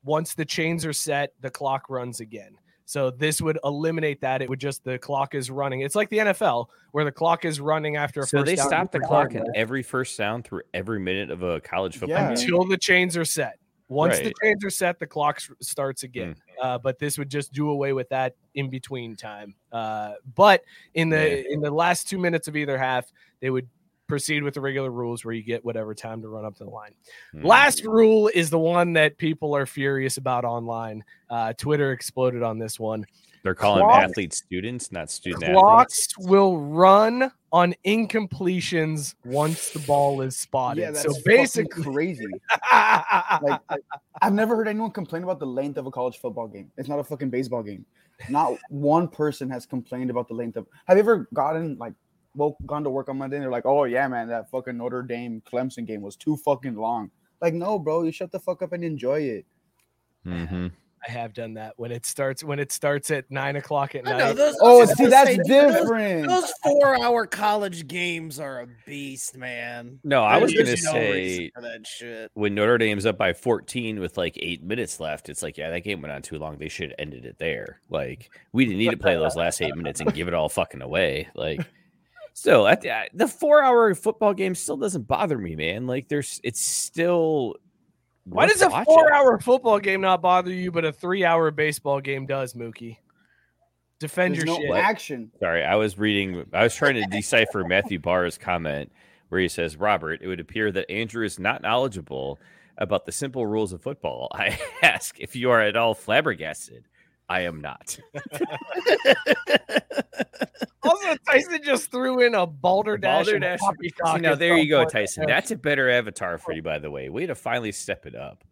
Once the chains are set, the clock runs again. So this would eliminate that. It would just, the clock is running. It's like the NFL where the clock is running after a first down. So they stop the clock at every first down through every minute of a college football game. Until the chains are set. Once the chains are set, the clock starts again. But this would just do away with that in between time. But in the last 2 minutes of either half, they would proceed with the regular rules where you get whatever time to run up to the line. Last rule is the one that people are furious about online. Twitter exploded on this one. They're calling athletes students, not student athletes. Clocks will run on incompletions once the ball is spotted. Yeah, that's so basically crazy. Like, I've never heard anyone complain about the length of a college football game. It's not a fucking baseball game. Not one person has complained about the length of. Have you ever gotten like, gone to work on Monday and they're like, oh yeah, man, that fucking Notre Dame Clemson game was too fucking long. Like, no, bro, you shut the fuck up and enjoy it. Mm-hmm. I have done that when it starts at 9:00 at night. No, that's different. Those 4-hour college games are a beast, man. No, I was gonna say that shit. When Notre Dame's up by 14 with like 8 minutes left, it's like, yeah, that game went on too long. They should have ended it there. Like, we didn't need to play those last 8 minutes and give it all fucking away. Like, so the 4-hour football game still doesn't bother me, man. Like, it's still. Why does a 4-hour football game not bother you, but a 3-hour baseball game does, Mookie? Defend your shit. Action. Sorry, I was trying to decipher Matthew Barr's comment where he says, Robert, it would appear that Andrew is not knowledgeable about the simple rules of football. I ask if you are at all flabbergasted. I am not. Also, Tyson just threw in a balderdash poppycock. Now, there you go, Tyson. That's a better avatar for you, by the way. Way to finally step it up.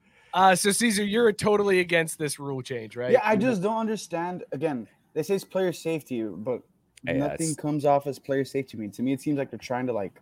So, Caesar, you're totally against this rule change, right? Yeah, I just don't understand. Again, they say it's player safety, but nothing comes off as player safety. To me, it seems like they're trying to, like,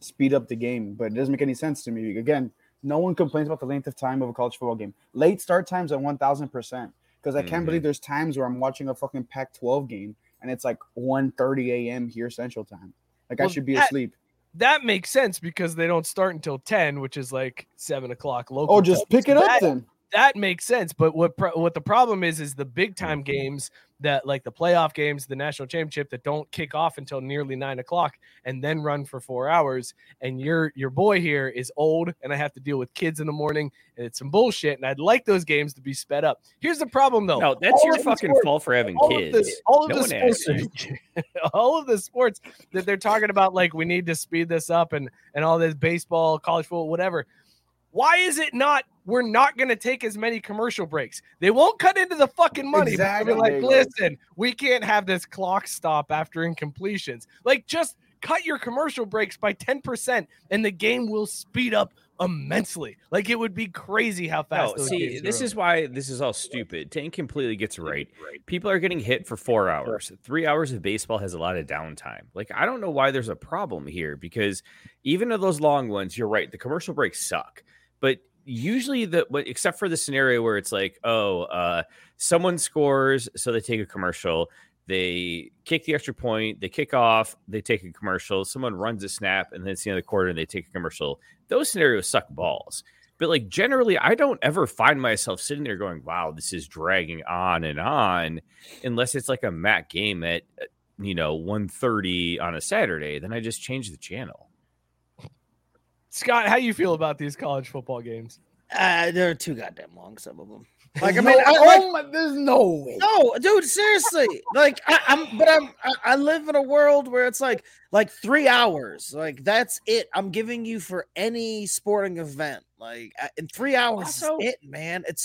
speed up the game, but it doesn't make any sense to me. Again, no one complains about the length of time of a college football game. Late start times at 1,000%. Because I can't believe there's times where I'm watching a fucking Pac-12 game and it's like 1:30 a.m. here Central Time. Like, I should be asleep. That makes sense because they don't start until 10, which is like 7:00 local. Oh, just pick it up then. That makes sense. But what the problem is the big time games that like the playoff games, the national championship that don't kick off until nearly 9:00 and then run for 4 hours. And your boy here is old and I have to deal with kids in the morning and it's some bullshit. And I'd like those games to be sped up. Here's the problem though. No, that's your fucking fault for having kids. All of the sports that they're talking about, like we need to speed this up and all this baseball, college football, whatever. Why is it not? We're not going to take as many commercial breaks. They won't cut into the fucking money. Exactly. But they're like, listen, we can't have this clock stop after incompletions. Like, just cut your commercial breaks by 10% and the game will speed up immensely. Like, it would be crazy how fast. No, see, this is why this is all stupid. Tank completely gets right. People are getting hit for 4 hours. 3 hours of baseball has a lot of downtime. Like, I don't know why there's a problem here because even of those long ones, you're right. The commercial breaks suck. But usually, except for the scenario where it's like, someone scores, so they take a commercial, they kick the extra point, they kick off, they take a commercial, someone runs a snap, and then it's the end of the quarter, and they take a commercial. Those scenarios suck balls. But like generally, I don't ever find myself sitting there going, wow, this is dragging on, unless it's like a Mac game at 1:30 on a Saturday. Then I just change the channel. Scott, how you feel about these college football games? They're too goddamn long, some of them. Like, I mean, there's no way. No, dude, seriously. Like, I live in a world where it's like 3 hours. Like, that's it. I'm giving you for any sporting event. Like, in 3 hours, is it, man. It's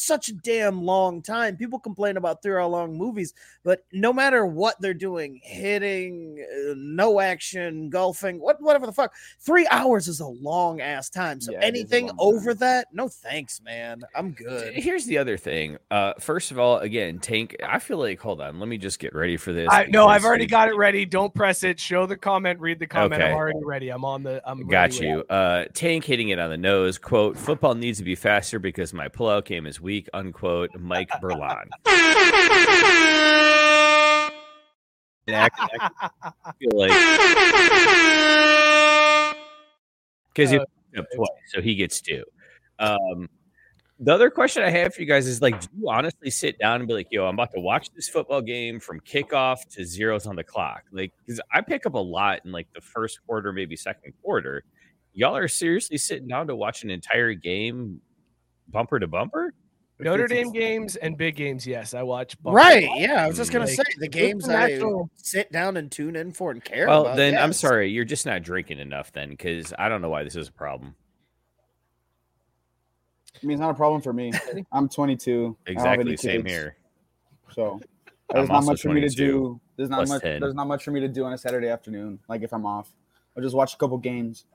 such a damn long time. People complain about 3 hour long movies, but no matter what they're doing, hitting, no action, golfing, whatever the fuck, 3 hours is a long ass time. So anything over that, no thanks, man. I'm good. Here's the other thing. First of all, again, Tank, I feel like, hold on, let me just get ready for this. I've already got it ready. Don't press it. Show the comment. Read the comment. Okay. I'm already ready. I'm got you. Tank hitting it on the nose, quote, football needs to be faster because my pullout game is weak, unquote, Mike Berlon. I feel like because he up twice, so he gets two. The other question I have for you guys is like, do you honestly sit down and be like, yo, I'm about to watch this football game from kickoff to zeros on the clock? Like, because I pick up a lot in like the first quarter, maybe second quarter. Y'all are seriously sitting down to watch an entire game bumper to bumper? Notre Dame games and big games, yes. I watch bumper. Right, yeah. I was just going to say, the games I sit down and tune in for and care about. Well, then, yes. I'm sorry. You're just not drinking enough then, because I don't know why this is a problem. I mean, it's not a problem for me. I'm 22. Exactly, same here. So There's not much for me to do. There's not much for me to do on a Saturday afternoon. Like if I'm off, I'll just watch a couple games,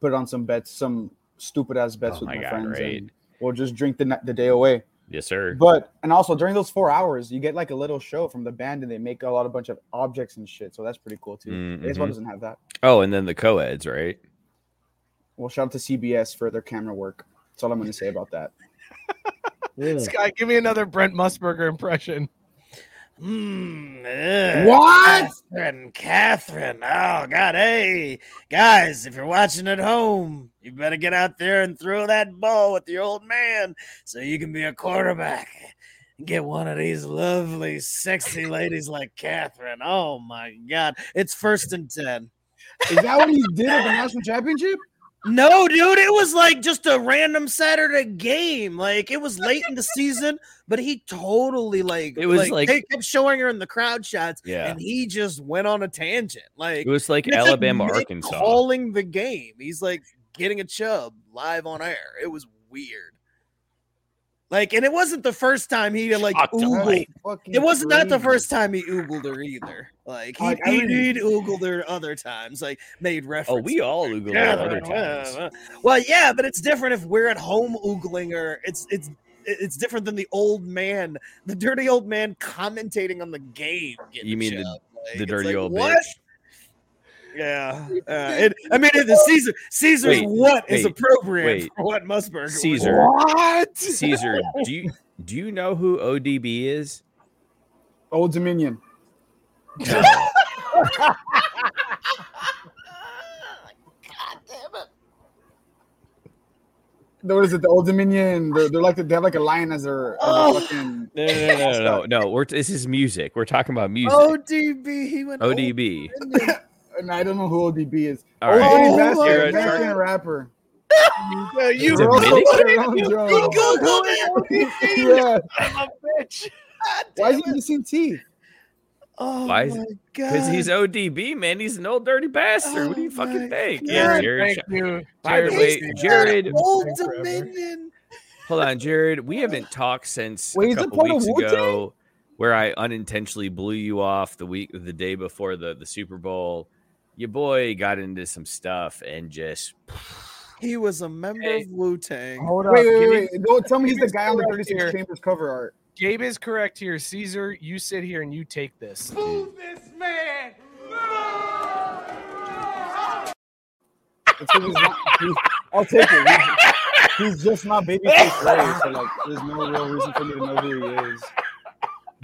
put on some bets, some stupid ass bets with my friends, right. And we'll just drink the day away. Yes, sir. But and also during those 4 hours, you get like a little show from the band, and they make a bunch of objects and shit. So that's pretty cool too. Mm-hmm. Baseball doesn't have that. Oh, and then the co-eds, right? Well, shout out to CBS for their camera work. That's all I'm going to say about that. Yeah. Sky, give me another Brent Musburger impression. What? Katherine. Oh, God. Hey, guys, if you're watching at home, you better get out there and throw that ball with the old man so you can be a quarterback. Get one of these lovely, sexy ladies like Katherine. Oh, my God. It's 1st and 10. Is that what he did at the national championship? No, dude, it was like just a random Saturday game. Like it was late in the season, but he totally they kept showing her in the crowd shots, yeah. And he just went on a tangent. Like it was like Alabama, Arkansas, calling the game. He's like getting a chub live on air. It was weird. Like, and it wasn't the first time he like oogled. It wasn't not the first time he oogled her either. Like he oogled her other times. Like made reference. Oh, we all oogled her other times. Well, yeah, but it's different if we're at home oogling her. It's different than the old man, the dirty old man commentating on the game. You mean the dirty old man? Yeah, the Caesar's is appropriate for what Musburger. Caesar, what? Caesar, do you know who ODB is? Old Dominion. God damn it! What is it? The Old Dominion? They have like a lion as their. Fucking... No. This is music. We're talking about music. ODB. He went ODB. And I don't know who ODB is. All right. You're a Mexican rapper. You Google it. I'm a bitch. Why is he missing teeth? Oh, my God. Because he's ODB, man. He's an old dirty bastard. What do you fucking think? Yeah, Jared. Thank you. Jared. Old Dominion. Hold on, Jared. We haven't talked since a couple weeks ago where I unintentionally blew you off the day before the Super Bowl. Your boy got into some stuff and just... He was a member of Wu-Tang. Hold on. Wait. Don't tell me he's the guy on the 36 Chambers cover art. Gabe is correct here. Caesar, you sit here and you take this. Move this man! I'll take it. He's just my babyface player, so like, there's no real reason for me to know who he is.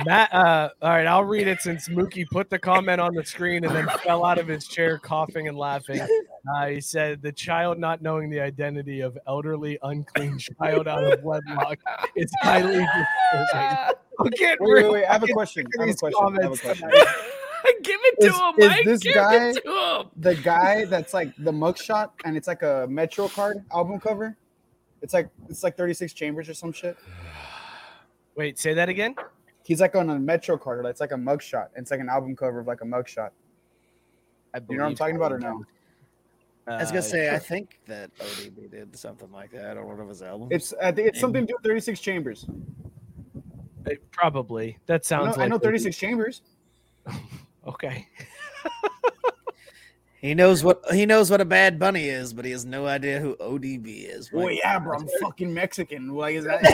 Matt, all right, I'll read it since Mookie put the comment on the screen and then fell out of his chair coughing and laughing. He said, the child not knowing the identity of elderly, unclean child out of wedlock is highly disturbing. Wait, I have a question. Give it to him, Mike. Is this guy the guy that's like the mugshot and it's like a Metro card album cover? It's like 36 Chambers or some shit. Wait, say that again? He's like on a Metro card. It's like a mugshot. It's like an album cover of like a mugshot. You know what I'm talking about or no? I was going to say, I think that ODB did something like that on one of his albums. I think it's something to do with 36 Chambers. Probably. That sounds like I know 36 Chambers. Okay. He knows what a bad bunny is, but he has no idea who ODB is. Oh yeah, bro, I'm fucking Mexican. Like, is that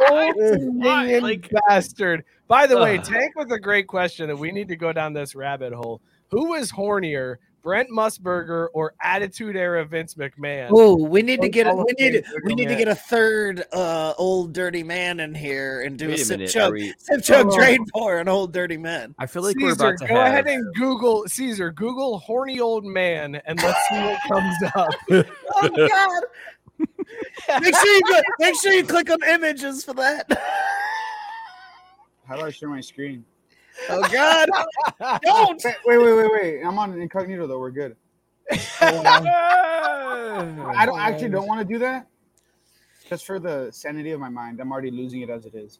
surprising? Like bastard. By the way, Tank was a great question, and we need to go down this rabbit hole. Who is hornier, Brent Musburger or Attitude Era Vince McMahon? Oh, we need to get a third old dirty man in here and do a sip chug trade for an old dirty man. I feel like Caesar, we're about to go ahead and Google Caesar. Google horny old man and let's see what comes up. Oh my God! Make sure you click on images for that. How do I share my screen? Oh God! Don't wait! I'm on incognito though. We're good. I don't want to do that, just for the sanity of my mind. I'm already losing it as it is.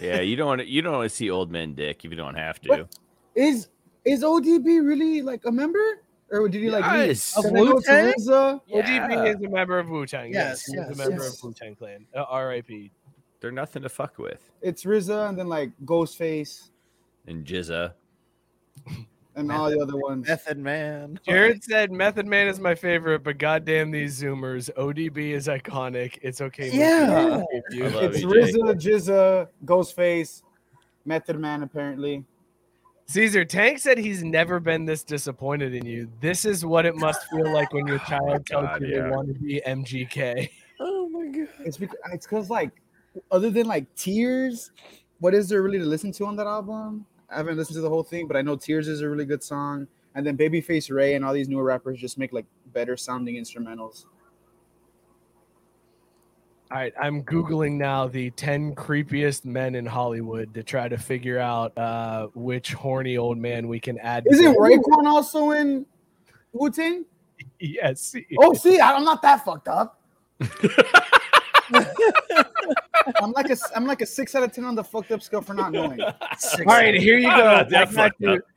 Yeah, you don't want to see old men dick if you don't have to. But is ODB really like a member, or did he like of Wu-Tang? ODB is a member of Wu-Tang. Yes, he's a member of Wu-Tang Clan. R.I.P. They're nothing to fuck with. It's RZA and then like Ghostface. and GZA. And all the other ones. Method Man. Jared said Method Man is my favorite, but goddamn these Zoomers. ODB is iconic. It's okay. Yeah. It's RZA, GZA, Ghostface, Method Man, apparently. Caesar Tank said he's never been this disappointed in you. This is what it must feel like when your child tells you they want to be MGK. Oh, my God. It's because, like, other than, like, Tears, what is there really to listen to on that album? I haven't listened to the whole thing, but I know Tears is a really good song. And then Babyface Ray and all these newer rappers just make like better sounding instrumentals. All right, I'm Googling now the 10 creepiest men in Hollywood to try to figure out which horny old man we can add. Isn't Raekwon also in Wu-Tang? Yes. Oh, see, I'm not that fucked up. I'm like a 6 out of 10 on the fucked up scale for not knowing. All right, here you go.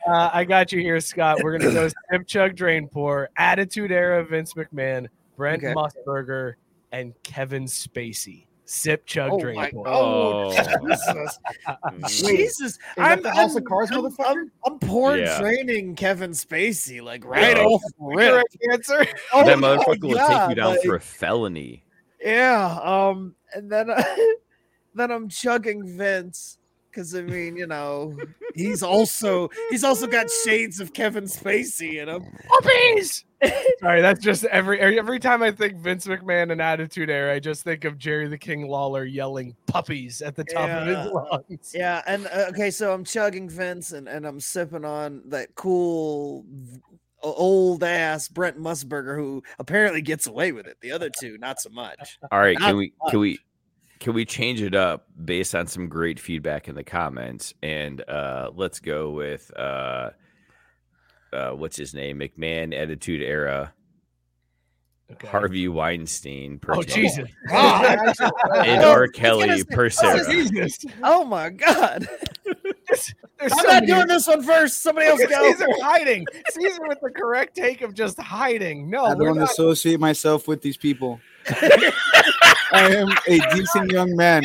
I got you here, Scott. We're gonna go Sip Chug Drain Pour, Attitude Era Vince McMahon, Brent Musburger, and Kevin Spacey. Sip Chug Drain Pour. Oh, Jesus! I'm pouring draining Kevin Spacey like right off the answer. That motherfucker will take you down for a felony. Yeah, and then I'm chugging Vince because I mean, you know, he's also got shades of Kevin Spacey in him. Puppies! Sorry, that's just every time I think Vince McMahon and Attitude Era, I just think of Jerry the King Lawler yelling "puppies" at the top of his lungs. Yeah, and okay, so I'm chugging Vince and I'm sipping on that cool old ass Brent Musburger, who apparently gets away with it. The other two, not so much. All right, can we change it up based on some great feedback in the comments? And let's go with what's his name? McMahon Attitude Era. Okay. Harvey Weinstein per Jesus. And R. Kelly per Sarah. Oh my God. I'm not doing this one first. Somebody else go. Caesar hiding. Caesar with the correct take of just hiding. No, I don't associate myself with these people. I am a decent young man.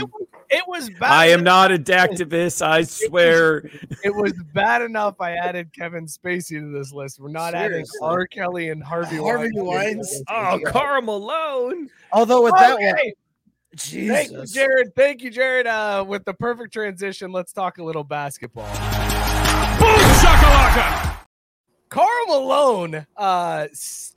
It was bad. I am not a dactivist. I swear. It was bad enough I added Kevin Spacey to this list. We're not adding R. Kelly and Harvey Weinstein. Oh, Karl Malone. Although with that one. Jesus. Thank you, Jared. With the perfect transition, let's talk a little basketball. Boom, shakalaka! Karl Malone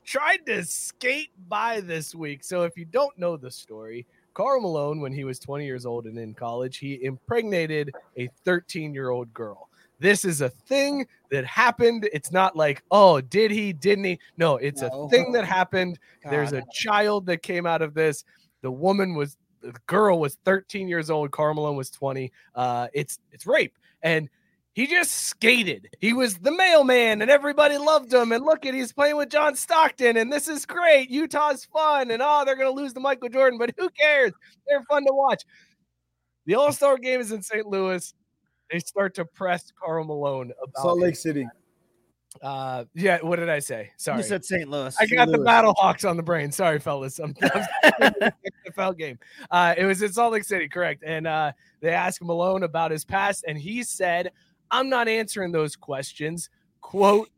tried to skate by this week. So if you don't know the story, Karl Malone, when he was 20 years old and in college, he impregnated a 13-year-old girl. This is a thing that happened. It's not like, oh, did he, didn't he? No, it's a thing that happened. God. There's a child that came out of this. The girl was 13 years old. Karl Malone was 20. It's rape. And he just skated. He was the mailman and everybody loved him. And look at, he's playing with John Stockton and this is great. Utah's fun. And they're going to lose to Michael Jordan, but who cares? They're fun to watch. The All-Star game is in St. Louis. They start to press Karl Malone about Salt Lake City. Yeah, what did I say? Sorry. You said St. Louis. I got the Battle Hawks on the brain. Sorry, fellas. Sometimes XFL game. It was in Salt Lake City, correct. And they asked Malone about his past, and he said, I'm not answering those questions. Quote,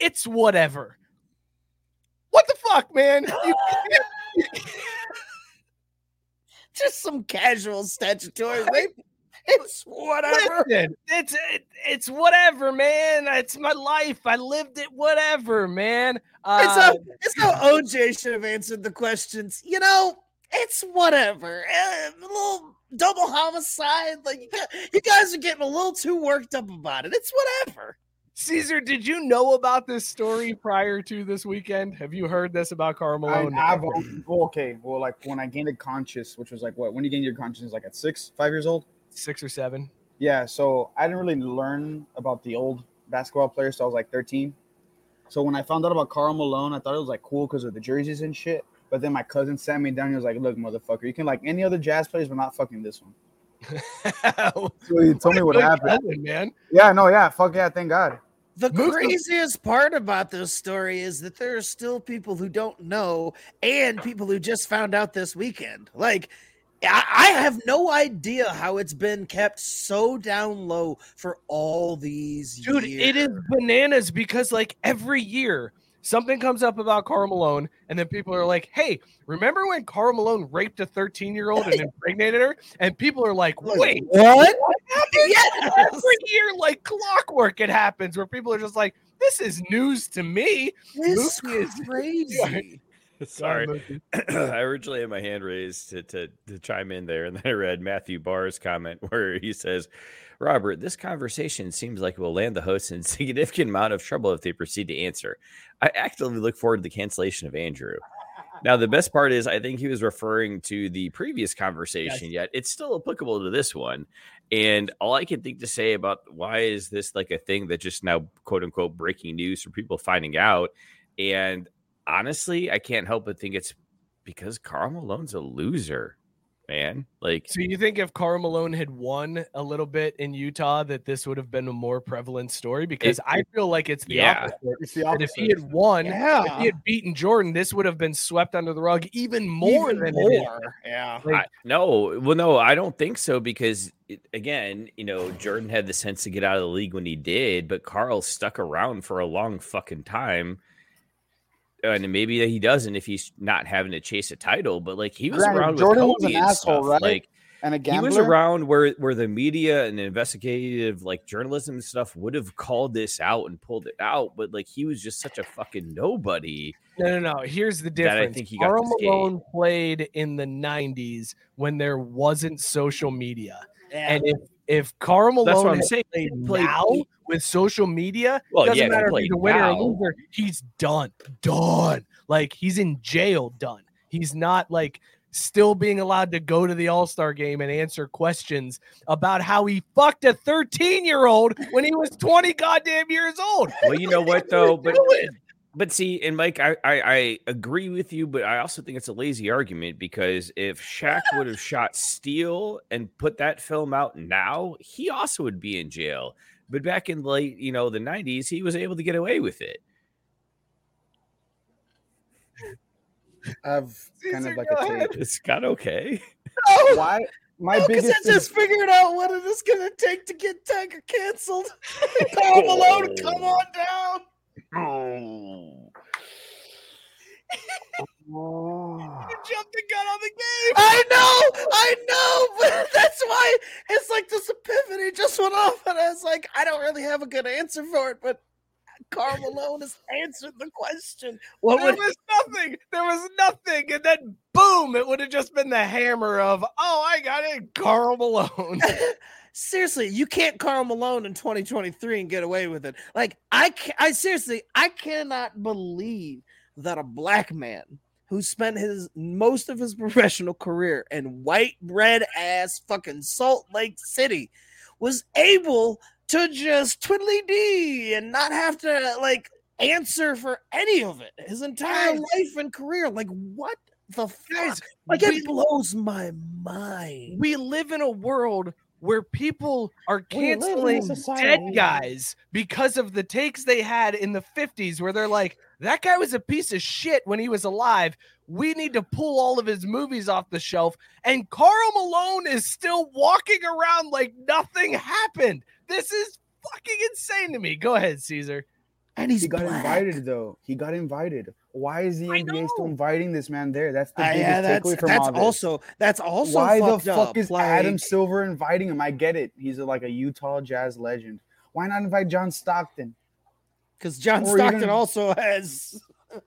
it's whatever. What the fuck, man? Just some casual statutory rape. It's whatever. Listen, it's whatever, man. It's my life. I lived it. Whatever, man. It's how OJ should have answered the questions. You know, it's whatever. A little double homicide. Like you guys are getting a little too worked up about it. It's whatever. Caesar, did you know about this story prior to this weekend? Have you heard this about Karl Malone? Like when I gained a conscience, which was like what? When you gain your conscience, like at 5 years old? 6 or 7. Yeah, so I didn't really learn about the old basketball players till I was like 13. So when I found out about Karl Malone, I thought it was like cool because of the jerseys and shit. But then my cousin sat me down and he was like, look, motherfucker, you can like any other Jazz players, but not fucking this one. So he told me what happened. Cousin, man. Yeah, no, yeah. Fuck yeah, thank God. The craziest part about this story is that there are still people who don't know and people who just found out this weekend. Like, I have no idea how it's been kept so down low for all these years. Dude, it is bananas because, like, every year something comes up about Karl Malone, and then people are like, hey, remember when Karl Malone raped a 13-year-old and impregnated her? And people are like, wait, what happened? Yes. Every year, like clockwork, it happens where people are just like, this is news to me. This is crazy. Sorry, I originally had my hand raised to chime in there, and then I read Matthew Barr's comment where he says, Robert, this conversation seems like it will land the hosts in a significant amount of trouble if they proceed to answer. I actively look forward to the cancellation of Andrew. Now, the best part is I think he was referring to the previous conversation, yet it's still applicable to this one. And all I can think to say about why is this like a thing that just now, quote unquote, breaking news for people finding out. And honestly, I can't help but think it's because Karl Malone's a loser, man. Like, so you think if Karl Malone had won a little bit in Utah, that this would have been a more prevalent story? Because I feel like it's the opposite. It's the opposite. If he had won, if he had beaten Jordan, this would have been swept under the rug even more than it is. Yeah. Like, no, I don't think so because. Again, you know, Jordan had the sense to get out of the league when he did, but Karl stuck around for a long fucking time. And maybe he doesn't if he's not having to chase a title, but like he was around Jordan with Kobe was an asshole, stuff. Right? Like, and a gambler? He was around where the media and investigative like journalism and stuff would have called this out and pulled it out, but like he was just such a fucking nobody. No. Here's the difference. I think he got Karl Malone played in the 90s when there wasn't social media. Yeah. And if Karl Malone that's what I'm saying, played now with social media, well, doesn't matter if he's a winner or loser, he's done. Like he's in jail, done. He's not like still being allowed to go to the All-Star game and answer questions about how he fucked a 13-year-old when he was 20 goddamn years old. Well, you know what though, but see, and Mike, I agree with you, but I also think it's a lazy argument because if Shaq would have shot Steel and put that film out now, he also would be in jail. But back in the 90s, he was able to get away with it. I've kind of like a change. It's got okay. No. Why? Because I just figured out what it is going to take to get Tiger canceled. Karl Malone, come on down. Oh. You jumped the gun on the game. I know, but that's why it's like this epiphany just went off, and I was like, I don't really have a good answer for it, but Karl Malone has answered the question. There was nothing, and then boom, it would have just been the hammer of, oh, I got it, Karl Malone. Seriously, you can't Karl Malone in 2023 and get away with it. Like, I cannot believe that a black man who spent most of his professional career in white bread ass fucking Salt Lake City was able to just twiddly dee and not have to like answer for any of it his entire life and career. Like, what the fuck? Like, it blows my mind. We live in a world where people are canceling dead guys because of the takes they had in the 50s where they're like, that guy was a piece of shit when he was alive. We need to pull all of his movies off the shelf. And Karl Malone is still walking around like nothing happened. This is fucking insane to me. Go ahead, Caesar. And he got invited, though. He got invited. Why is the NBA still inviting this man there? That's the biggest takeaway from all this. That's also why the fuck is Adam Silver inviting him? I get it. He's a Utah Jazz legend. Why not invite John Stockton? Because John Stockton also has.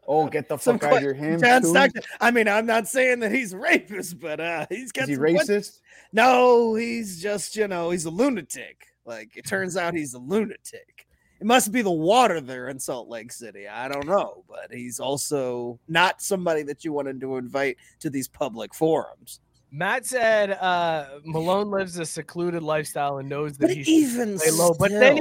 Oh, get the fuck out of your hands, John Stockton. I mean, I'm not saying that he's rapist, but he's got. Is he racist? No, he's just he's a lunatic. Like, it turns out he's a lunatic. It must be the water there in Salt Lake City. I don't know, but he's also not somebody that you wanted to invite to these public forums. Matt said Malone lives a secluded lifestyle and knows that he's even low. But then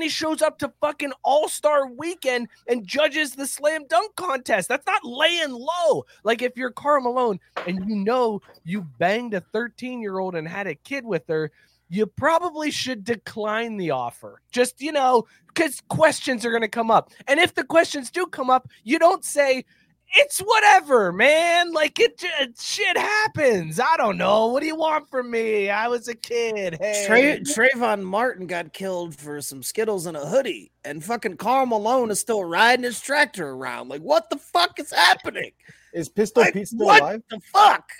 he shows up to fucking All-Star Weekend and judges the slam dunk contest. That's not laying low. Like, if you're Karl Malone and you banged a 13-year-old and had a kid with her, you probably should decline the offer. Just, because questions are going to come up. And if the questions do come up, you don't say, it's whatever, man. Like, shit happens. I don't know. What do you want from me? I was a kid. Hey. Trayvon Martin got killed for some Skittles and a hoodie, and fucking Karl Malone is still riding his tractor around. Like, what the fuck is happening? Is Pistol Pete still alive? What the fuck?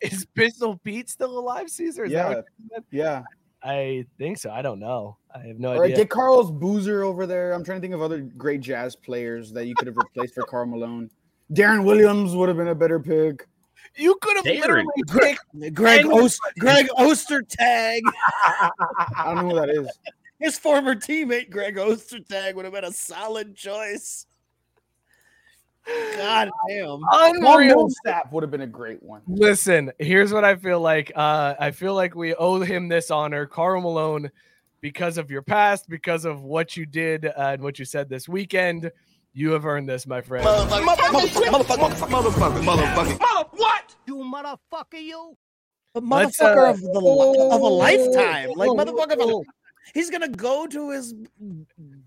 Is Pistol Pete still alive, Caesar? Is that what you said? Yeah. I think so. I don't know. I have no idea. Get Carl's Boozer over there. I'm trying to think of other great jazz players that you could have replaced for Karl Malone. Darren Williams would have been a better pick. You could have literally picked Greg Ostertag. I don't know who that is. His former teammate, Greg Ostertag, would have been a solid choice. God damn. Unreal. Sapp would have been a great one. Listen, here's what I feel like. I feel like we owe him this honor, Karl Malone, because of your past, because of what you did and what you said this weekend. You have earned this, my friend. Motherfucker. What? You motherfucker, you. The motherfucker of a lifetime. Like, motherfucker of a lifetime. He's going to go to his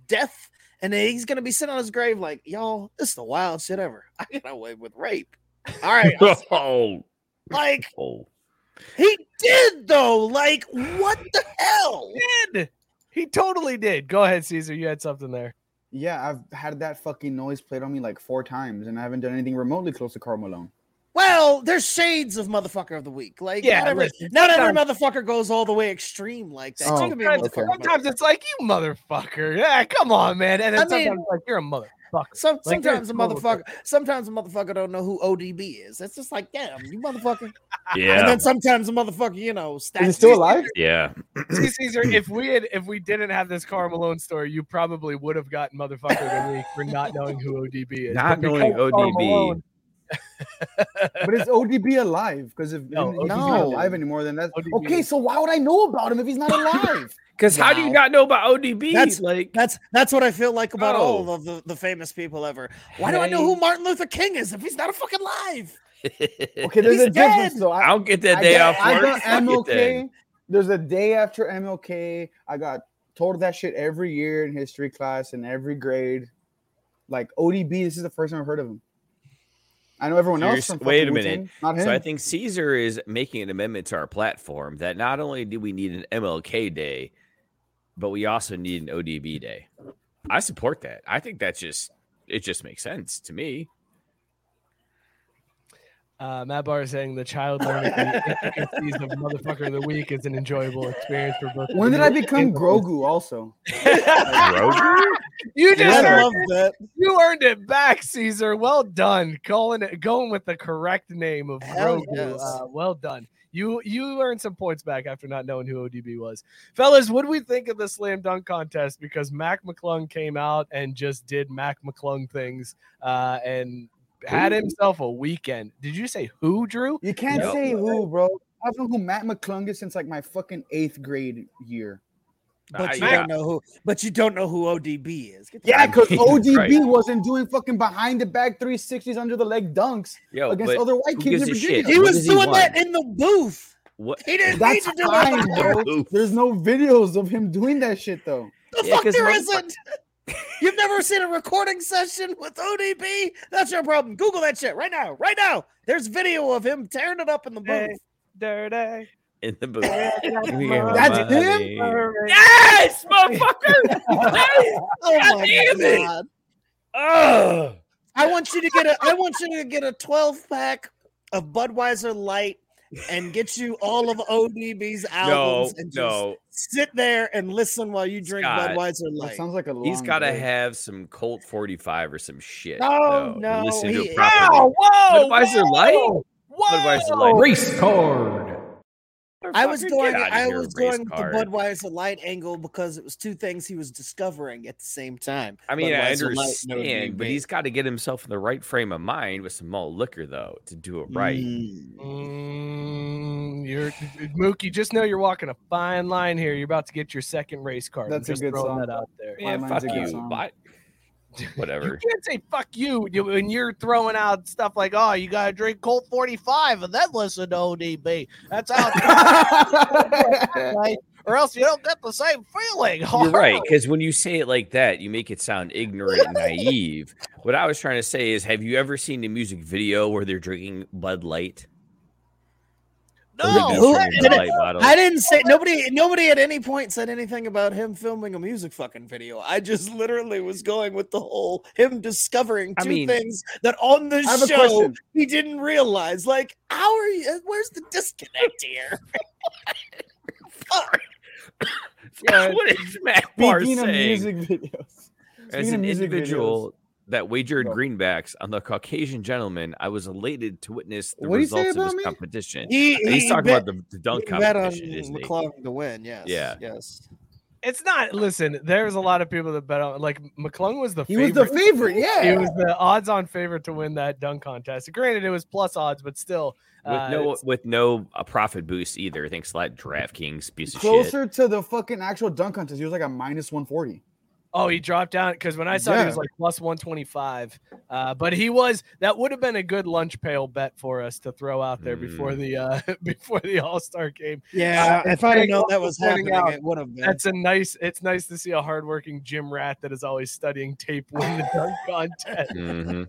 death and then he's going to be sitting on his grave like, y'all, this is the wild shit ever. I got away with rape. All right. He did, though. Like, what the hell? He did. He totally did. Go ahead, Caesar. You had something there. Yeah, I've had that fucking noise played on me like 4 times, and I haven't done anything remotely close to Karl Malone. Well, there's shades of motherfucker of the week. Like, yeah, not every motherfucker goes all the way extreme like that. Sometimes it's like, you motherfucker. Yeah, come on, man. And then sometimes like, you're a motherfucker. Sometimes a motherfucker don't know who ODB is. That's just like, damn, you motherfucker. Yeah. And then sometimes a motherfucker, you know, is he still alive? Yeah. Caesar, if we didn't have this Karl Malone story, you probably would have gotten motherfucker of the week for not knowing who ODB is. Not knowing ODB. Malone, but is ODB alive? Because if he's not alive anymore, then that's ODB. Okay. So why would I know about him if he's not alive? Because how do you not know about ODB? That's what I feel like about all of the famous people ever. Why do I know who Martin Luther King is if he's not a fucking alive? Okay, there's a difference though. I don't get that day off work. I got MLK. There's a day after MLK. I got told that shit every year in history class and every grade. Like ODB, this is the first time I've heard of him. I know everyone else. Wait a minute. So I think Caesar is making an amendment to our platform that not only do we need an MLK day, but we also need an ODB day. I support that. I think that's it just makes sense to me. Matt Barr is saying the child learning the intricacies of motherfucker of the week is an enjoyable experience for both. When did I become Grogu also? Grogu? You just earned it. You earned it back, Caesar. Well done. Going with the correct name of Grogu. Yes. Well done. You earned some points back after not knowing who ODB was. Fellas, what do we think of the slam dunk contest? Because Mac McClung came out and just did Mac McClung things and had himself a weekend. Did you say who, Drew? You can't say who, bro. I've known who Mac McClung is since like my fucking 8th grade year. But you don't know who. But you don't know who ODB is. Yeah, because ODB wasn't doing fucking behind the back 360s under the leg dunks against other white kids in Virginia. He was doing that in the booth. What? He didn't need to do that. Bro. There's no videos of him doing that shit though. The fuck there isn't. You've never seen a recording session with ODB? That's your problem. Google that shit right now. Right now, there's video of him tearing it up in the booth. Dirty. In the booth. That's him? Yes, motherfucker! Yes! Oh my God. Oh. I want you to get a 12 pack of Budweiser Light and get you all of ODB's albums just sit there and listen while you drink Budweiser Light. That sounds like a long He's got to have some Colt 45 or some shit. No. Listen to it properly. Whoa, Budweiser Light? Budweiser Light. Race card. I was going with the Budweiser Light angle because it was two things he was discovering at the same time. I mean, I understand, but he's got to get himself in the right frame of mind with some malt liquor, though, to do it right. Mookie, just know you're walking a fine line here. You're about to get your second race car. That's a good song. That out there. Yeah, fuck you. Whatever. You can't say fuck you when you're throwing out stuff like, oh, you got to drink Colt 45 and then listen to ODB. That's how. Right? or else you don't get the same feeling. You're right, because when you say it like that, you make it sound ignorant and naive. What I was trying to say is, have you ever seen a music video where they're drinking Bud Light? No, I didn't say nobody at any point said anything about him filming a music fucking video. I just literally was going with the whole him discovering things that on the show he didn't realize. Like, how are you? Where's the disconnect here? What is Matt Barr saying? As an individual that wagered greenbacks on the Caucasian gentleman, I was elated to witness the results of his competition. He's talking about the dunk competition, isn't he? McClung to win, yes. Yeah. Yes. It's not. Listen, there's a lot of people that bet on. Like McClung was the favorite. He was the favorite. Yeah, he was the odds-on favorite to win that dunk contest. Granted, it was plus odds, but still, with no profit boost either. Thanks to that DraftKings piece of shit. Closer to the fucking actual dunk contest, he was like a minus 140. Oh, he dropped down because when I saw it, he was like plus 125. But he was that would have been a good lunch pail bet for us to throw out there before the All-Star game. Yeah, if I didn't know that was happening, it would have been. It's nice to see a hardworking gym rat that is always studying tape win the dunk contest. Mm-hmm.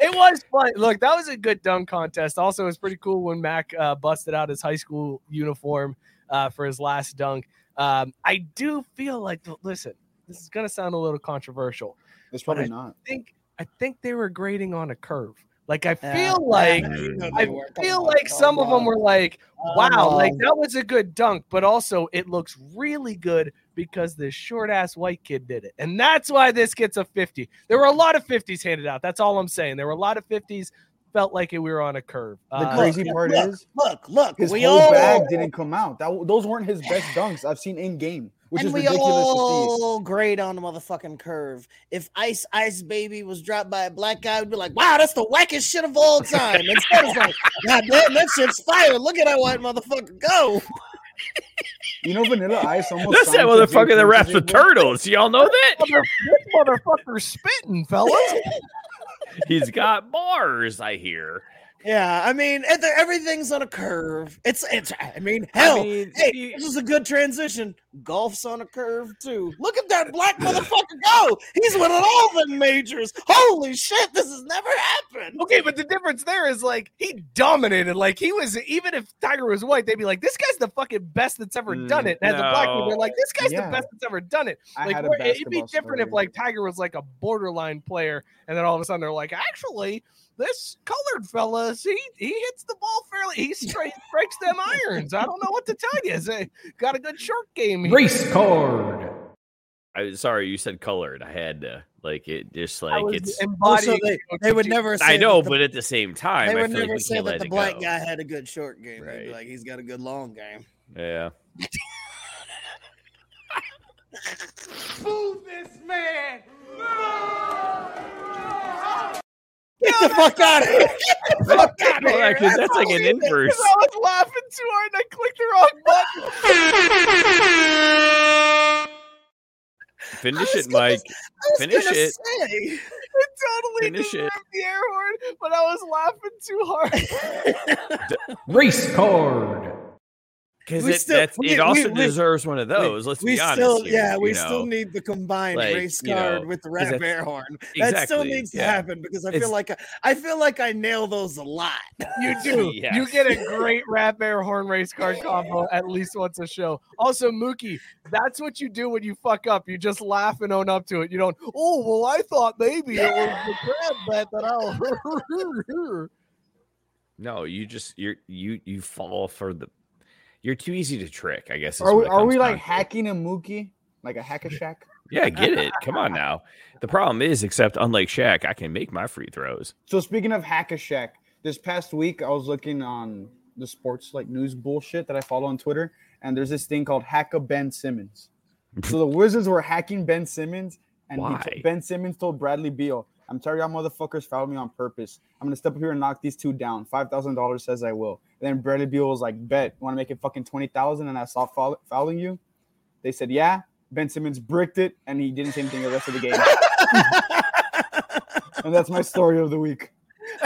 It was fun. Look, that was a good dunk contest. Also, it was pretty cool when Mac busted out his high school uniform for his last dunk. I do feel like listen. This is going to sound a little controversial. It's probably not. I think they were grading on a curve. Like I feel like some of them were like, wow, like that was a good dunk, but also it looks really good because this short ass white kid did it. And that's why this gets a 50. There were a lot of 50s handed out. That's all I'm saying. There were a lot of 50s. Felt like we were on a curve. The crazy part is, look, his whole bag didn't come out. Those weren't his best dunks I've seen in game. Which and is we all grade on the motherfucking curve. If Ice Baby was dropped by a black guy, we'd be like, wow, that's the wackest shit of all time. Instead, it's like, God damn, that shit's fire. Look at that white motherfucker go. You know, Vanilla Ice almost. That's that motherfucker that raps the turtles. Y'all know that? This motherfucker's spitting, fellas. He's got bars, I hear. Yeah, I mean, everything's on a curve. It's. I mean, hell, this is a good transition. Golf's on a curve too. Look at that black motherfucker go! He's winning all the majors. Holy shit, this has never happened. Okay, but the difference there is like he dominated. Like he was, even if Tiger was white, they'd be like, "This guy's the fucking best that's ever done it." And as a black people, they're like, "This guy's the best that's ever done it." Like it'd be different if like Tiger was like a borderline player, and then all of a sudden they're like, actually. This colored fella, he hits the ball fairly. He strikes them irons. I don't know what to tell you. They got a good short game here. Race card. I'm sorry, you said colored. I had to, like, it just, like, it's... Also, they would never say... I know, but at the same time, they would never say that the black guy had a good short game. Right. They'd be like, he's got a good long game. Yeah. Move this man! Move! Get the fuck out of here! Get the fuck out of here! Because that's like an inverse. I was laughing too hard and I clicked the wrong button. Finish it, Mike. Finish it. It totally didn't have the air horn, but I was laughing too hard. Race card. Because it deserves one of those. Let's be honest. We still need the combined race card with the rap air horn. Exactly, that still needs to happen because I feel like I nail those a lot. You do. Yes. You get a great rap air horn race card combo at least once a show. Also, Mookie, that's what you do when you fuck up. You just laugh and own up to it. You don't. Oh well, I thought maybe it was the grab bet that I'll. No, you fall for the. You're too easy to trick, I guess. Are we like hacking a Mookie? Like a hack a Shaq? Yeah, get it. Come on now. The problem is, except unlike Shaq, I can make my free throws. So speaking of hack a Shaq, this past week I was looking on the sports like news bullshit that I follow on Twitter, and there's this thing called hack a Ben Simmons. So the Wizards were hacking Ben Simmons, and Ben Simmons told Bradley Beal, I'm sorry, y'all motherfuckers fouled me on purpose. I'm going to step up here and knock these two down. $5,000 says I will. And then Bradley Beal was like, bet. Want to make it fucking $20,000 and I saw fouling you? They said, yeah. Ben Simmons bricked it, and he didn't say anything the rest of the game. And that's my story of the week.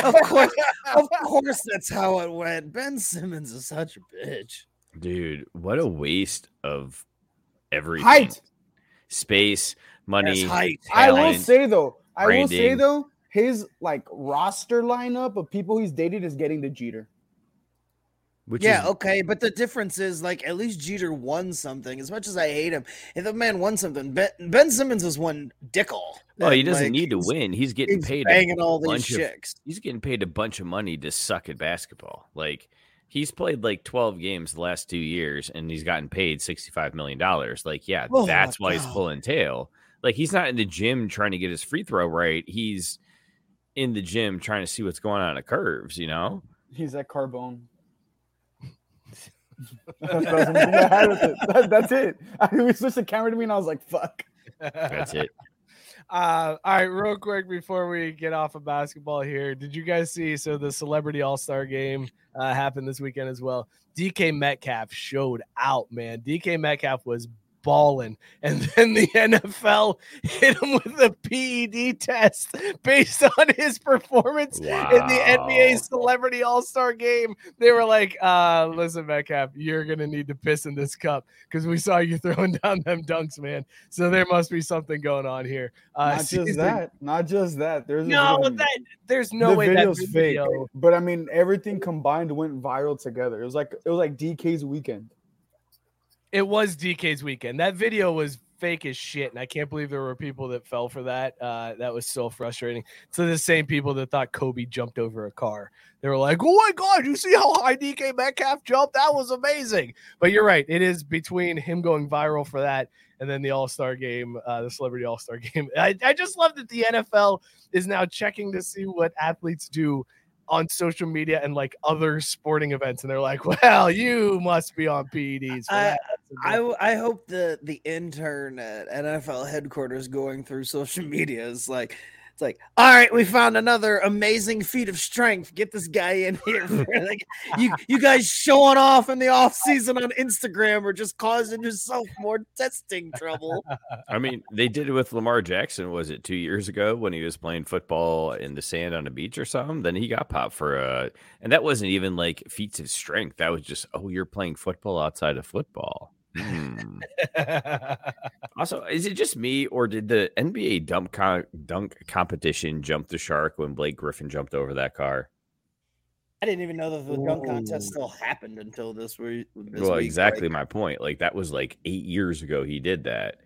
Of course that's how it went. Ben Simmons is such a bitch. Dude, what a waste of everything. Height. Space, money, yes, height. Talent, I will say though, his like roster lineup of people he's dated is getting to Jeter. Okay, but the difference is, like, at least Jeter won something. As much as I hate him, if the man won something, Ben Simmons has won dick all. Well, he doesn't need to win. He's getting paid banging all these chicks. He's getting paid a bunch of money to suck at basketball. Like, he's played like 12 games the last 2 years, and he's gotten paid $65 million. Like, yeah, that's why he's pulling tail. Like, he's not in the gym trying to get his free throw right. He's in the gym trying to see what's going on at curves, you know? He's at Carbone. That's it. I mean, we switched the camera to me and I was like, fuck. That's it. All right, real quick before we get off of basketball here, did you guys see? So the Celebrity All-Star Game happened this weekend as well. DK Metcalf showed out, man. DK Metcalf was balling, and then the NFL hit him with a PED test based on his performance in the NBA Celebrity All-Star Game. They were like, listen, Metcalf, you're gonna need to piss in this cup because we saw you throwing down them dunks, man. So there must be something going on here. Not just that. There's no way that video's fake. But I mean, everything combined went viral together. It was like DK's weekend. It was DK's weekend. That video was fake as shit, and I can't believe there were people that fell for that. That was so frustrating. So the same people that thought Kobe jumped over a car. They were like, oh, my God, you see how high DK Metcalf jumped? That was amazing. But you're right. It is between him going viral for that and then the All-Star Game, the Celebrity All-Star Game. I just love that the NFL is now checking to see what athletes do on social media and like other sporting events, and they're like, well, you must be on PEDs. I hope the intern at NFL headquarters going through social media is like, it's like, all right, we found another amazing feat of strength. Get this guy in here. Like, you guys showing off in the off season on Instagram or just causing yourself more testing trouble. I mean, they did it with Lamar Jackson. Was it 2 years ago when he was playing football in the sand on a beach or something? Then he got popped for and that wasn't even like feats of strength. That was just, oh, you're playing football outside of football. Also, is it just me, or did the NBA dunk competition jump the shark when Blake Griffin jumped over that car? I didn't even know that the dunk contest still happened until this week. Exactly my point. Like, that was like 8 years ago he did that.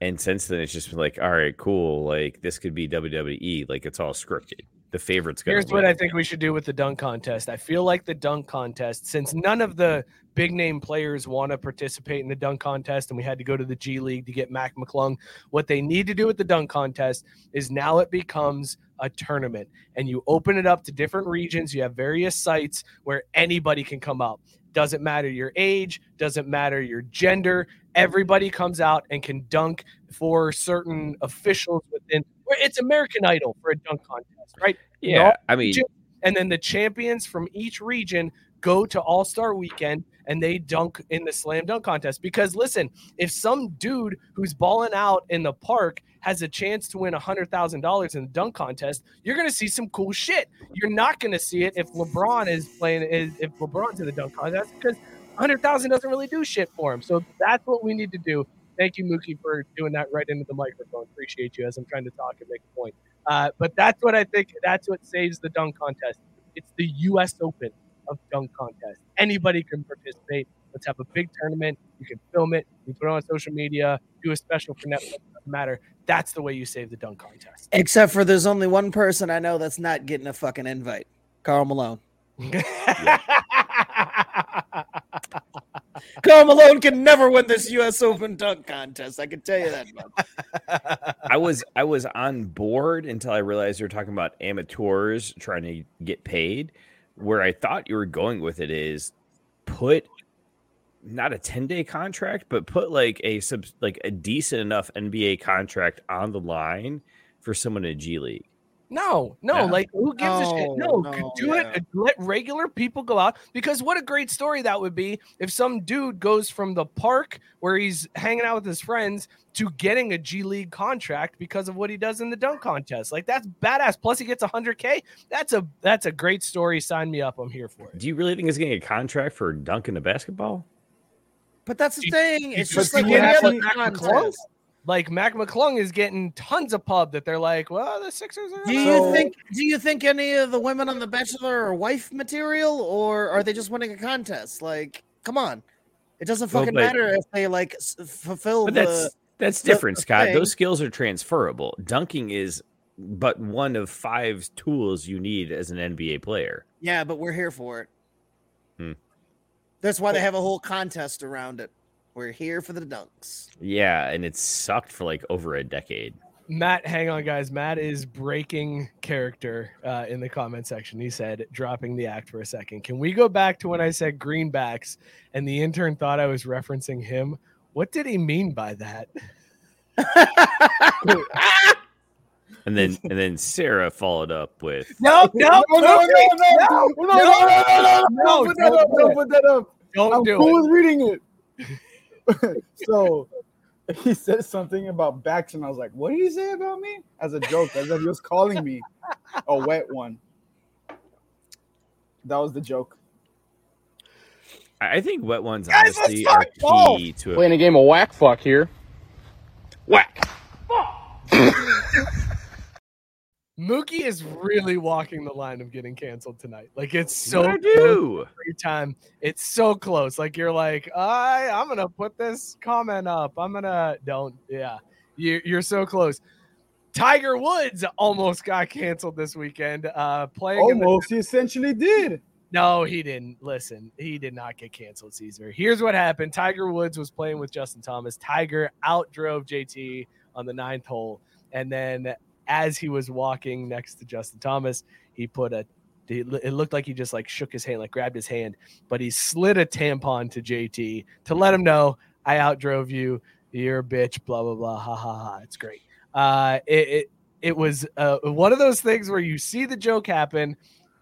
And since then, it's just been like, all right, cool. Like, this could be WWE. Like, it's all scripted. The favorite's going to win. Here's what I think we should do with the dunk contest. I feel like the dunk contest, since none of the big name players want to participate in the dunk contest, and we had to go to the G League to get Mac McClung, what they need to do with the dunk contest is now it becomes a tournament, and you open it up to different regions. You have various sites where anybody can come up. Doesn't matter your age, doesn't matter your gender. Everybody comes out and can dunk for certain officials within. It's American Idol for a dunk contest, right? Yeah, I mean, and then the champions from each region go to All-Star Weekend and they dunk in the slam dunk contest. Because listen, if some dude who's balling out in the park has a chance to win $100,000 in the dunk contest, you're going to see some cool shit. You're not going to see it if LeBron is playing. If LeBron's in the dunk contest, because $100,000 doesn't really do shit for him. So that's what we need to do. Thank you, Mookie, for doing that right into the microphone. Appreciate you as I'm trying to talk and make a point. But that's what I think. That's what saves the dunk contest. It's the U.S. Open of dunk contest. Anybody can participate. Let's have a big tournament. You can film it. You put it on social media. Do a special for Netflix. Doesn't matter. That's the way you save the dunk contest. Except for there's only one person I know that's not getting a fucking invite. Karl Malone. Karl Malone can never win this U.S. Open dunk contest. I can tell you that much. I was on board until I realized you were talking about amateurs trying to get paid. Where I thought you were going with it is put not a 10-day contract, but put like a decent enough NBA contract on the line for someone in G League. No, like, who gives a shit? No, do it. Let regular people go out, because what a great story that would be if some dude goes from the park where he's hanging out with his friends to getting a G League contract because of what he does in the dunk contest. Like, that's badass. Plus, he gets $100K. That's a great story. Sign me up. I'm here for it. Do you really think he's getting a contract for dunking the basketball? But that's the thing. It's just like any other contest. Like Mac McClung is getting tons of pub that they're like, well, the Sixers are. Do you think any of the women on The Bachelor are wife material, or are they just winning a contest? Like, come on, it doesn't fucking matter if they like fulfill. But that's different, Scott. Those skills are transferable. Dunking is but one of 5 tools you need as an NBA player. Yeah, but we're here for it. That's why they have a whole contest around it. We're here for the dunks. Yeah, and it sucked for like over a decade. Matt, hang on, guys. Matt is breaking character in the comment section. He said, dropping the act for a second. Can we go back to when I said greenbacks and the intern thought I was referencing him? What did he mean by that? And then Sarah followed up with No, don't put that up. Who was reading it? So he said something about backs, and I was like, what did he say about me? As a joke, as if he was calling me a wet one. That was the joke. I think wet ones honestly are key to it. Playing a game of whack fuck here. Whack fuck. Mookie is really walking the line of getting canceled tonight. Like, it's so close every time. It's so close. Like, you're like, I'm going to put this comment up. Yeah, you're so close. Tiger Woods almost got canceled this weekend. He essentially did. No, he didn't. Listen, he did not get canceled, Caesar. Here's what happened. Tiger Woods was playing with Justin Thomas. Tiger outdrove JT on the 9th hole. And then as he was walking next to Justin Thomas, it looked like he just like shook his hand, like grabbed his hand, but he slid a tampon to JT to let him know, I outdrove you, you're a bitch, blah, blah, blah, ha, ha, ha. It's great. It was one of those things where you see the joke happen,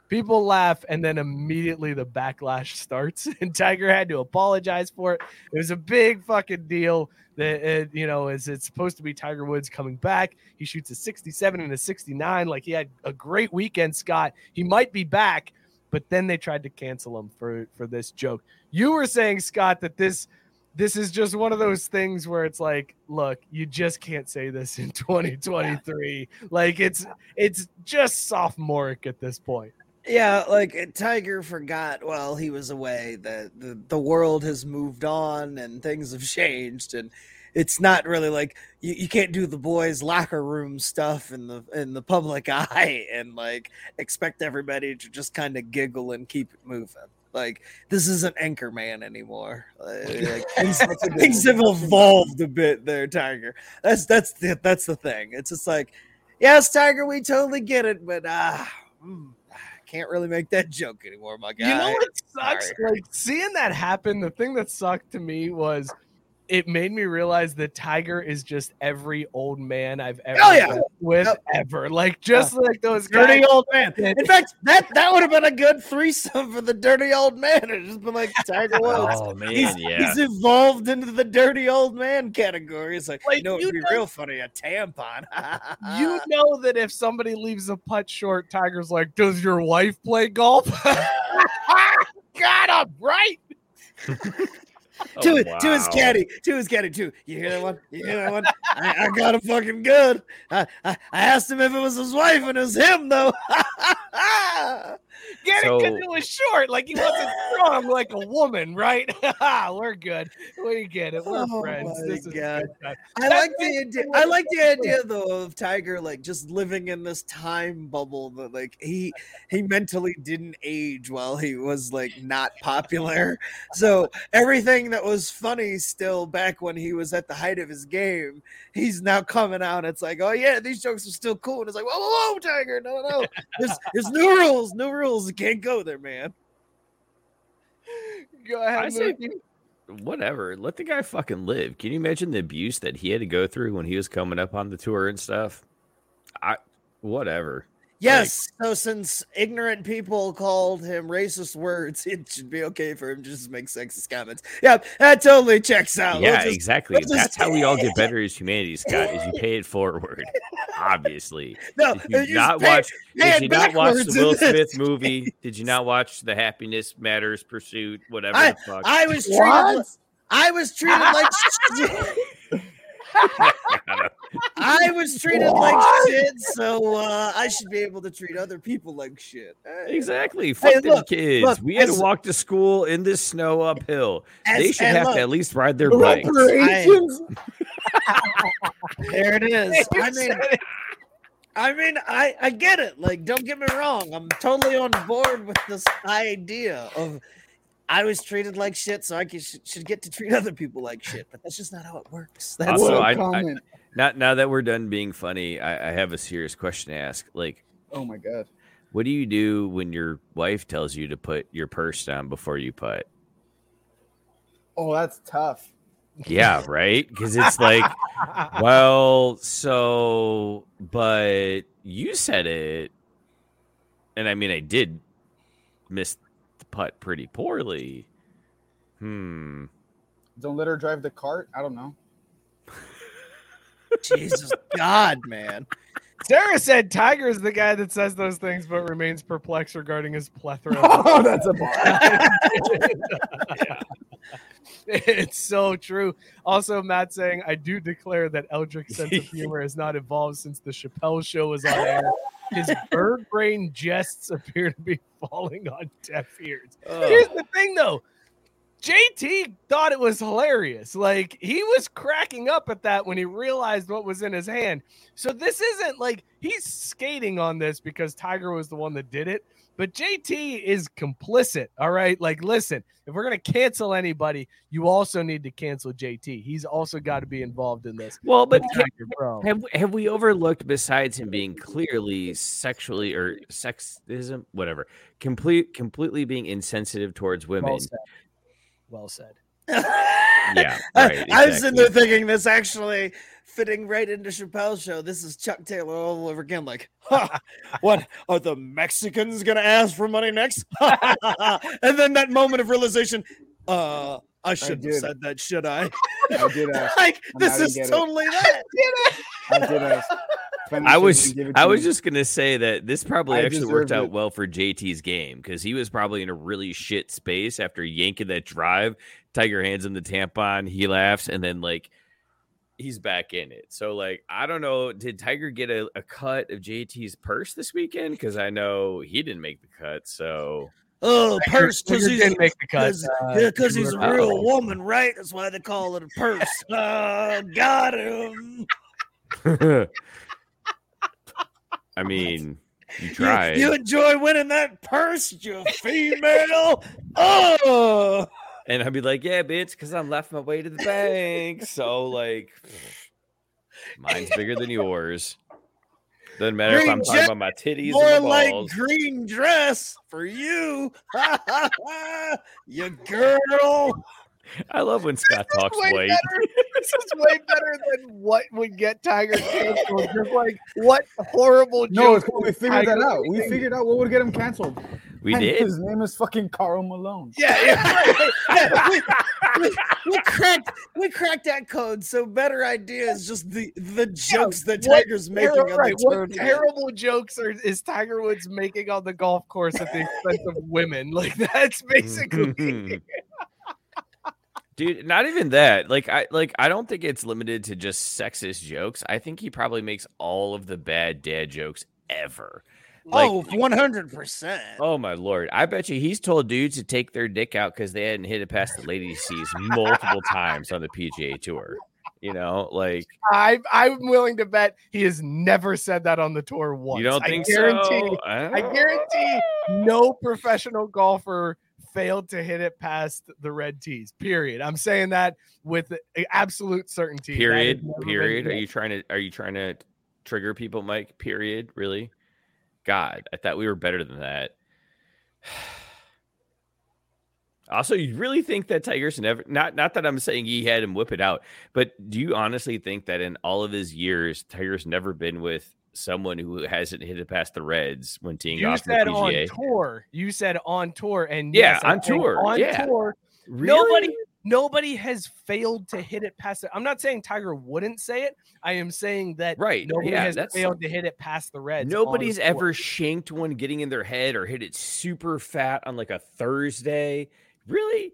people laugh, and then immediately the backlash starts, and Tiger had to apologize for it. It was a big fucking deal. It's supposed to be Tiger Woods coming back. He shoots a 67 and a 69. Like, he had a great weekend, Scott. He might be back, but then they tried to cancel him for this joke. You were saying, Scott, that this is just one of those things where it's like, look, you just can't say this in 2023. Yeah. Like, it's just sophomoric at this point. Yeah, like Tiger forgot while he was away that the world has moved on and things have changed, and it's not really like you can't do the boys' locker room stuff in the public eye and like expect everybody to just kind of giggle and keep it moving. Like, this isn't Anchorman anymore. Like, things have evolved a bit there, Tiger. That's the thing. It's just like, yes, Tiger, we totally get it, but can't really make that joke anymore, my guy. You know what sucks? Sorry. Like, seeing that happen, the thing that sucked to me was it made me realize that Tiger is just every old man I've ever been with ever. Like, just like those dirty guys. Old man. In fact, that would have been a good threesome for the dirty old man. It'd just been like Tiger Woods. Oh man, he's evolved into the dirty old man category. It's like it'd be real funny, a tampon. You know that if somebody leaves a putt short, Tiger's like, "Does your wife play golf?" Got him right. To his caddy, too. You hear that one? I got him fucking good. I asked him if it was his wife, and it was him, though. Get it, because it was short. Like, he wasn't strong like a woman, right? We're good. We get it. We're friends. This is good. I like the idea, though, of Tiger, like, just living in this time bubble that, like, he mentally didn't age while he was, like, not popular. So everything that was funny still back when he was at the height of his game, he's now coming out. It's like, oh, yeah, these jokes are still cool. And it's like, whoa, Tiger. No. There's new rules. You can't go there, man. Go ahead. I say, whatever. Let the guy fucking live. Can you imagine the abuse that he had to go through when he was coming up on the tour and stuff? Whatever. Yes. Like, so since ignorant people called him racist words, it should be okay for him to just make sexist comments. Yeah, that totally checks out. Yeah, exactly. That's how we all get better as humanity, Scott, is you pay it forward. Obviously. No, did you not watch the Will Smith movie? Did you not watch The Happiness Matters Pursuit? Whatever the fuck. I was treated. I was treated like shit. I was treated like shit, so I should be able to treat other people like shit. Exactly. Fuck them kids. We had to walk to school in this snow uphill. They should have to at least ride their bikes. There it is. I mean, I get it. Like, don't get me wrong. I'm totally on board with this idea of I was treated like shit, so I should get to treat other people like shit. But that's just not how it works. That's also, now that we're done being funny, I have a serious question to ask. Like, oh my god, what do you do when your wife tells you to put your purse down before you putt? Oh, that's tough. Yeah, right? Because it's like, well, so, but you said it. And I mean, I did miss the putt pretty poorly. Don't let her drive the cart. I don't know. Jesus God, man. Sarah said Tiger is the guy that says those things but remains perplexed regarding his plethora. Oh, that's a bar. Yeah. It's so true. Also, Matt saying, I do declare that Eldrick's sense of humor has not evolved since the Chappelle Show was on air. His bird brain jests appear to be falling on deaf ears. Oh. Here's the thing, though. JT thought it was hilarious. Like, he was cracking up at that when he realized what was in his hand. So this isn't like he's skating on this because Tiger was the one that did it. But JT is complicit, all right? Like, listen, if we're going to cancel anybody, you also need to cancel JT. He's also got to be involved in this. Well, but have we overlooked, besides him being clearly sexually or sexism, whatever, completely being insensitive towards women? Well said. Yeah, right, exactly. I was in there thinking this actually fitting right into Chappelle's show. This is Chuck Taylor all over again. Like, what are the Mexicans gonna ask for money next? And then that moment of realization, I shouldn't have said that, should I? I did ask. Like, this is totally that. I was just gonna say that this probably actually worked out well for JT's game because he was probably in a really shit space after yanking that drive. Tiger hands him the tampon, he laughs, and then like he's back in it. So like I don't know, did Tiger get a cut of JT's purse this weekend? Because I know he didn't make the cut. So purse because he didn't make the cut because he's a real woman, right? That's why they call it a purse. Got him. I mean, you try. You enjoy winning that purse, you female. Oh, and I'd be like, yeah, bitch, because I'm left my way to the bank. So, like, mine's bigger than yours. Doesn't matter green if I'm talking about my titties or my balls. Like green dress for you, you girl. I love when Scott talks white. This is way better than what would get Tiger canceled. Just like what horrible joke. No, it's cool. We figured that out. We figured out what would get him canceled. We did. His name is fucking Karl Malone. Yeah. We cracked that code. So better idea is just the jokes that Tiger's making. Right. What terrible jokes is Tiger Woods making on the golf course at the expense of women? Like that's basically. Dude, not even that. Like I don't think it's limited to just sexist jokes. I think he probably makes all of the bad dad jokes ever. Like, 100%. Oh my Lord. I bet you he's told dudes to take their dick out because they hadn't hit it past the ladies' sees multiple times on the PGA Tour. You know, like I'm willing to bet he has never said that on the tour once. You don't think so? I guarantee no professional golfer failed to hit it past the red tees. Period. I'm saying that with absolute certainty. Period. Are you trying to trigger people, Mike? Period. Really? God, I thought we were better than that. Also, you really think that Tiger's never not that I'm saying he had him whip it out, but do you honestly think that in all of his years, Tiger's never been with someone who hasn't hit it past the reds when teeing off the PGA? You said on tour, and yeah, yes, on tour. Really? Nobody has failed to hit it past it. I'm not saying Tiger wouldn't say it. I am saying that nobody has failed to hit it past the reds. Nobody's ever shanked one getting in their head or hit it super fat on like a Thursday. Really?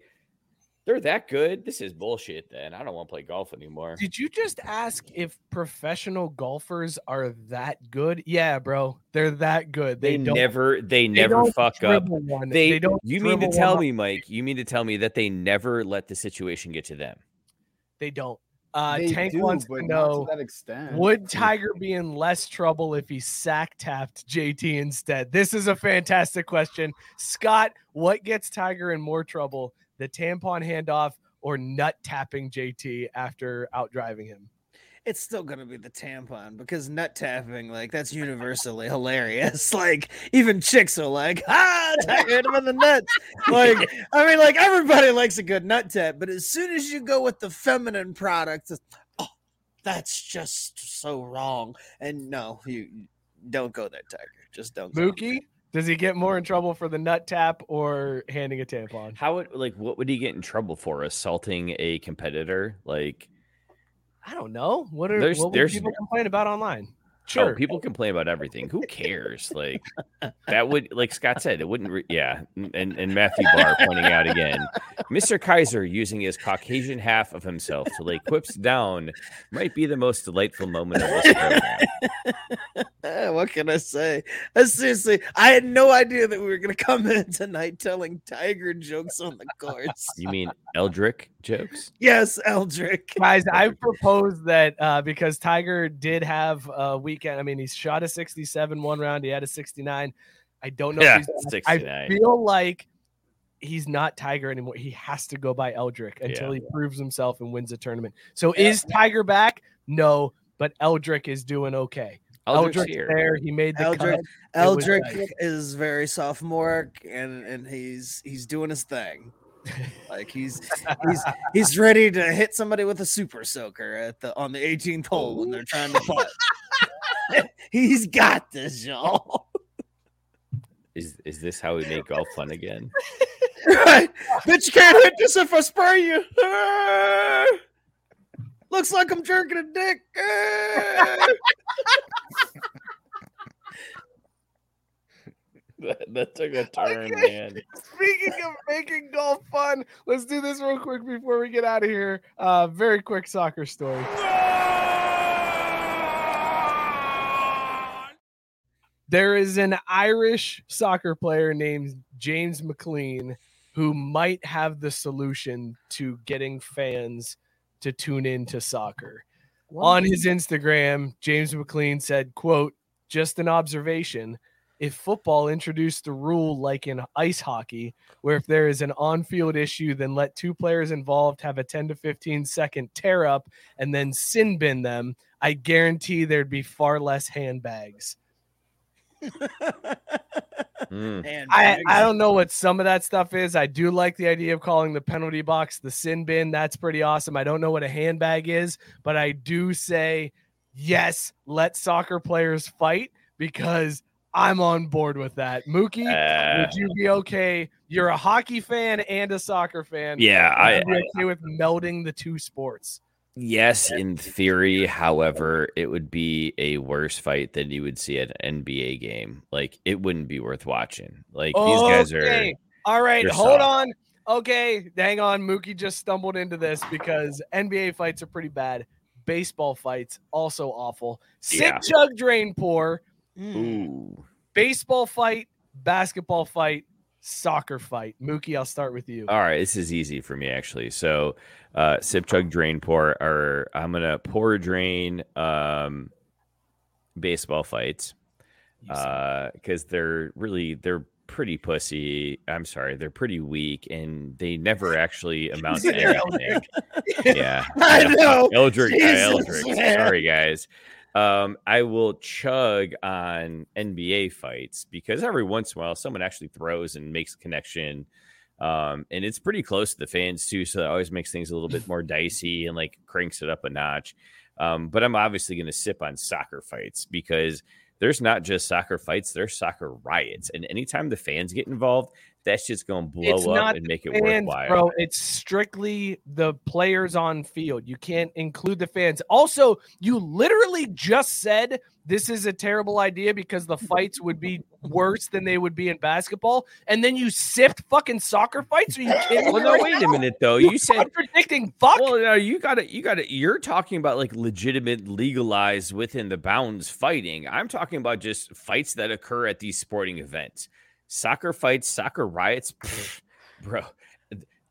they're that good. This is bullshit, then. I don't want to play golf anymore. Did you just ask if professional golfers are that good? Yeah, bro. They're that good. They never fuck up. They don't. You mean to tell me, Mike, you mean to tell me that they never let the situation get to them? They don't. Tank wants to know, would Tiger be in less trouble if he sack tapped JT instead? This is a fantastic question. Scott, what gets Tiger in more trouble, the tampon handoff or nut tapping JT after outdriving him? It's still going to be the tampon, because nut tapping, like, that's universally hilarious. Like, even chicks are like, Tiger hit him in the nuts. Like, I mean, like, everybody likes a good nut tap, but as soon as you go with the feminine product, that's just so wrong. And no, you don't go there, Tiger. Just don't go. Mookie, does he get more in trouble for the nut tap or handing a tampon? What would he get in trouble for? Assaulting a competitor? Like, I don't know. What people complain about online? Sure. Oh, people complain about everything. Who cares? Like, that would, like Scott said, it wouldn't. Yeah. And Matthew Barr pointing out again, Mr. Kaiser using his Caucasian half of himself to lay quips down might be the most delightful moment of this program. What can I say? Seriously, I had no idea that we were going to come in tonight telling Tiger jokes on the course. You mean Eldrick jokes? Yes, Eldrick. Guys, I propose that because Tiger did have a week. I mean, he's shot a 67 one round. He had a 69. I don't know. Yeah, if 69. I feel like he's not Tiger anymore. He has to go by Eldrick until he proves himself and wins a tournament. So is Tiger back? No, but Eldrick is doing okay. Eldrick's there. He made the cut. Eldrick is very sophomoric, and he's doing his thing. Like he's ready to hit somebody with a super soaker on the 18th hole when they're trying to putt. He's got this, y'all. Is this how we make golf fun again? Right. Bitch, you can't hit this if I spray you. Looks like I'm jerking a dick. That took a turn, man. Speaking of making golf fun, let's do this real quick before we get out of here. Very quick soccer story. There is an Irish soccer player named James McLean who might have the solution to getting fans to tune into soccer. What? On his Instagram, James McLean said, quote, "Just an observation. If football introduced the rule like in ice hockey, where if there is an on-field issue, then let two players involved have a 10 to 15 second tear up and then sin bin them, I guarantee there'd be far less handbags." I don't know what some of that stuff is. I do like the idea of calling the penalty box the sin bin. That's pretty awesome. I don't know what a handbag is, but I do say, yes, let soccer players fight, because I'm on board with that. Mookie, would you be okay? You're a hockey fan and a soccer fan. Yeah, I'd be okay with melding the two sports. Yes, in theory. However, it would be a worse fight than you would see at an NBA game. Like, it wouldn't be worth watching. Like, these guys are. All right, hold on. Okay, hang on. Mookie just stumbled into this because NBA fights are pretty bad. Baseball fights also awful. Sick chug drain pour. Ooh. Baseball fight, basketball fight, soccer fight. Mookie, I'll start with you. All right, this is easy for me, actually. So sip, chug, drain, pour, or I'm gonna pour, drain, baseball fights, because they're pretty pussy. I'm sorry, they're pretty weak, and they never actually amount to anything. Yeah, I know. Eldrick. Sorry, guys. I will chug on NBA fights because every once in a while someone actually throws and makes connection. And it's pretty close to the fans too. So it always makes things a little bit more dicey and like cranks it up a notch. But I'm obviously going to sip on soccer fights because there's not just soccer fights, there's soccer riots. And anytime the fans get involved, that shit's going to blow up and make it worthwhile. Bro, it's strictly the players on field. You can't include the fans. Also, you literally just said this is a terrible idea because the fights would be worse than they would be in basketball. And then you sift fucking soccer fights. Are you kidding? Well, no, wait a minute though. You said predicting fuck. Well, no, you got it. You're talking about like legitimate, legalized within the bounds fighting. I'm talking about just fights that occur at these sporting events. Soccer fights, soccer riots, bro.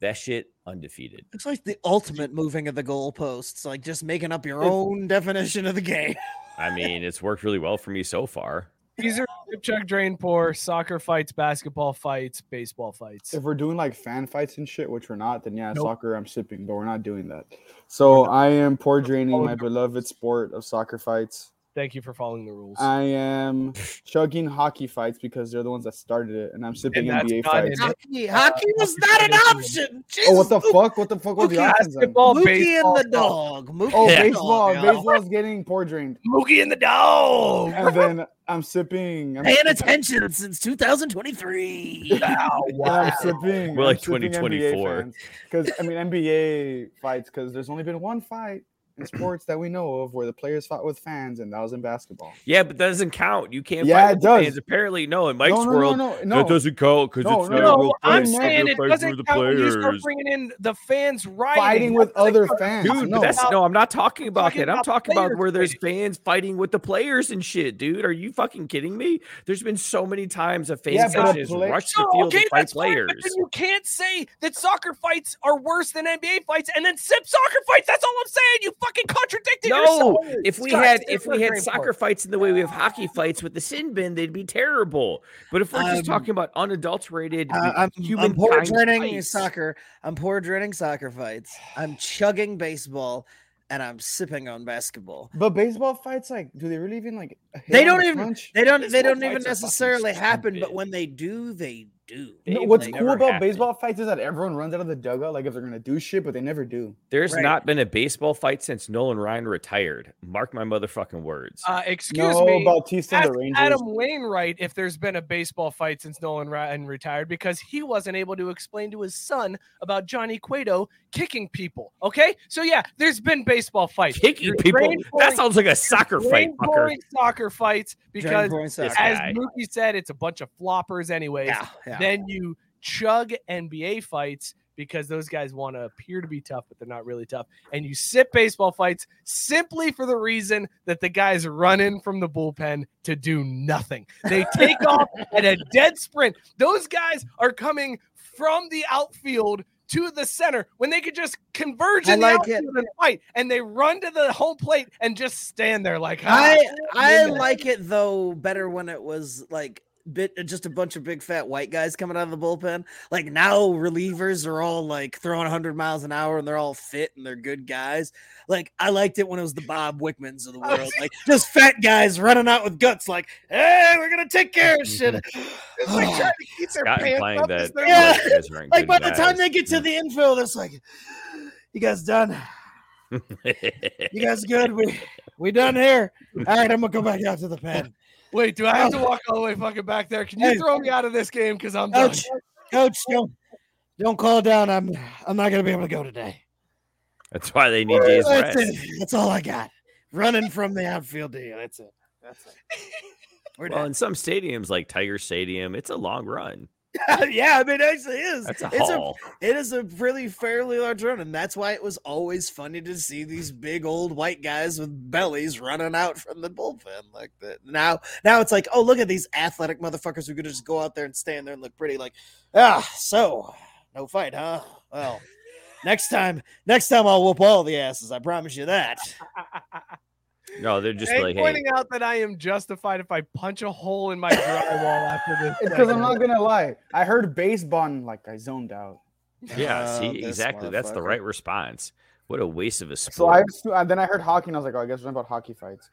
That shit undefeated. It's like the ultimate moving of the goalposts, like just making up your own definition of the game. I mean, it's worked really well for me so far. These are Chuck Drain Pour, soccer fights, basketball fights, baseball fights. If we're doing like fan fights and shit, which we're not, then yeah, nope. Soccer I'm sipping, but we're not doing that. So I am pour draining my beloved sport of soccer fights. Thank you for following the rules. I am chugging hockey fights because they're the ones that started it, and I'm sipping NBA fights. Hockey was not an option. Jesus. Oh, what the fuck? What the fuck was the options? Mookie and the dog. Baseball. Baseball's getting pour drained. Mookie and the dog. And then I'm sipping. Paying attention since 2023. Wow. I'm sipping. We're like 2024. Because, I mean, NBA fights, because there's only been one fight in sports that we know of where the players fought with fans, and that was in basketball. Yeah, but that doesn't count. You can't fight with fans. Apparently, no. In Mike's world, that doesn't count because it's not a real fight. I'm saying it doesn't count when you start bringing in the fans fighting with other fans. Dude, no, I'm not talking about that. I'm talking about where there's fans fighting with the players and shit, dude. Are you fucking kidding me? There's been so many times a fan has rushed the field to fight players. You can't say that soccer fights are worse than NBA fights and then sip soccer fights. That's all I'm saying. You fucking contradicting yourself. If we had soccer fights in the way we have hockey fights with the sin bin, they'd be terrible. But if we're just talking about unadulterated human soccer, I'm pour draining soccer fights. I'm chugging baseball, and I'm sipping on basketball. But baseball fights, like, do they really even like? They don't even necessarily happen. But when they do, they do. No, what's cool about baseball fights is that everyone runs out of the dugout like if they're gonna do shit, but they never do. There's not been a baseball fight since Nolan Ryan retired. Mark my motherfucking words. Excuse me. Bautista and the Rangers. Adam Wainwright, if there's been a baseball fight since Nolan Ryan retired, because he wasn't able to explain to his son about Johnny Cueto kicking people. Okay, so yeah, there's been baseball fights. Kicking people. That sounds like a soccer fight. Fucker. Soccer fights because, as Mookie said, it's a bunch of floppers anyways. Yeah. Then you chug NBA fights because those guys want to appear to be tough, but they're not really tough. And you sip baseball fights simply for the reason that the guys run in from the bullpen to do nothing. They take off at a dead sprint. Those guys are coming from the outfield to the center when they could just converge in the outfield and fight, and they run to the home plate and just stand there like. I like it though better when it was like. Just a bunch of big fat white guys coming out of the bullpen. Like now relievers are all like throwing 100 miles an hour and they're all fit and they're good guys. Like I liked it when it was the Bob Wickmans of the world, like just fat guys running out with guts like, hey, we're going to take care of shit. It's like trying to keep their pants up. Like by the time they get to the infield, it's like, you guys done? You guys good? We done here. All right, I'm going to go back out to the pen. Wait, do I have to walk all the way fucking back there? Can you throw me out of this game because I'm done? Coach, don't call down. I'm not going to be able to go today. That's why they need days rest. That's all I got. Running from the outfield to you. That's it. Well, in some stadiums like Tiger Stadium, it's a long run. Yeah, I mean, it actually is. It is a really fairly large run, and that's why it was always funny to see these big old white guys with bellies running out from the bullpen like that. Now it's like, oh, look at these athletic motherfuckers who could just go out there and stand there and look pretty. Like, so no fight, huh? Well, next time I'll whoop all the asses. I promise you that. No, they're just like pointing out that I am justified if I punch a hole in my drywall after this. Because I'm not gonna lie, I heard baseball and like I zoned out. Yeah, see, exactly. That's the right response. What a waste of a sport. So then I heard hockey, and I was like, oh, I guess we're talking about hockey fights.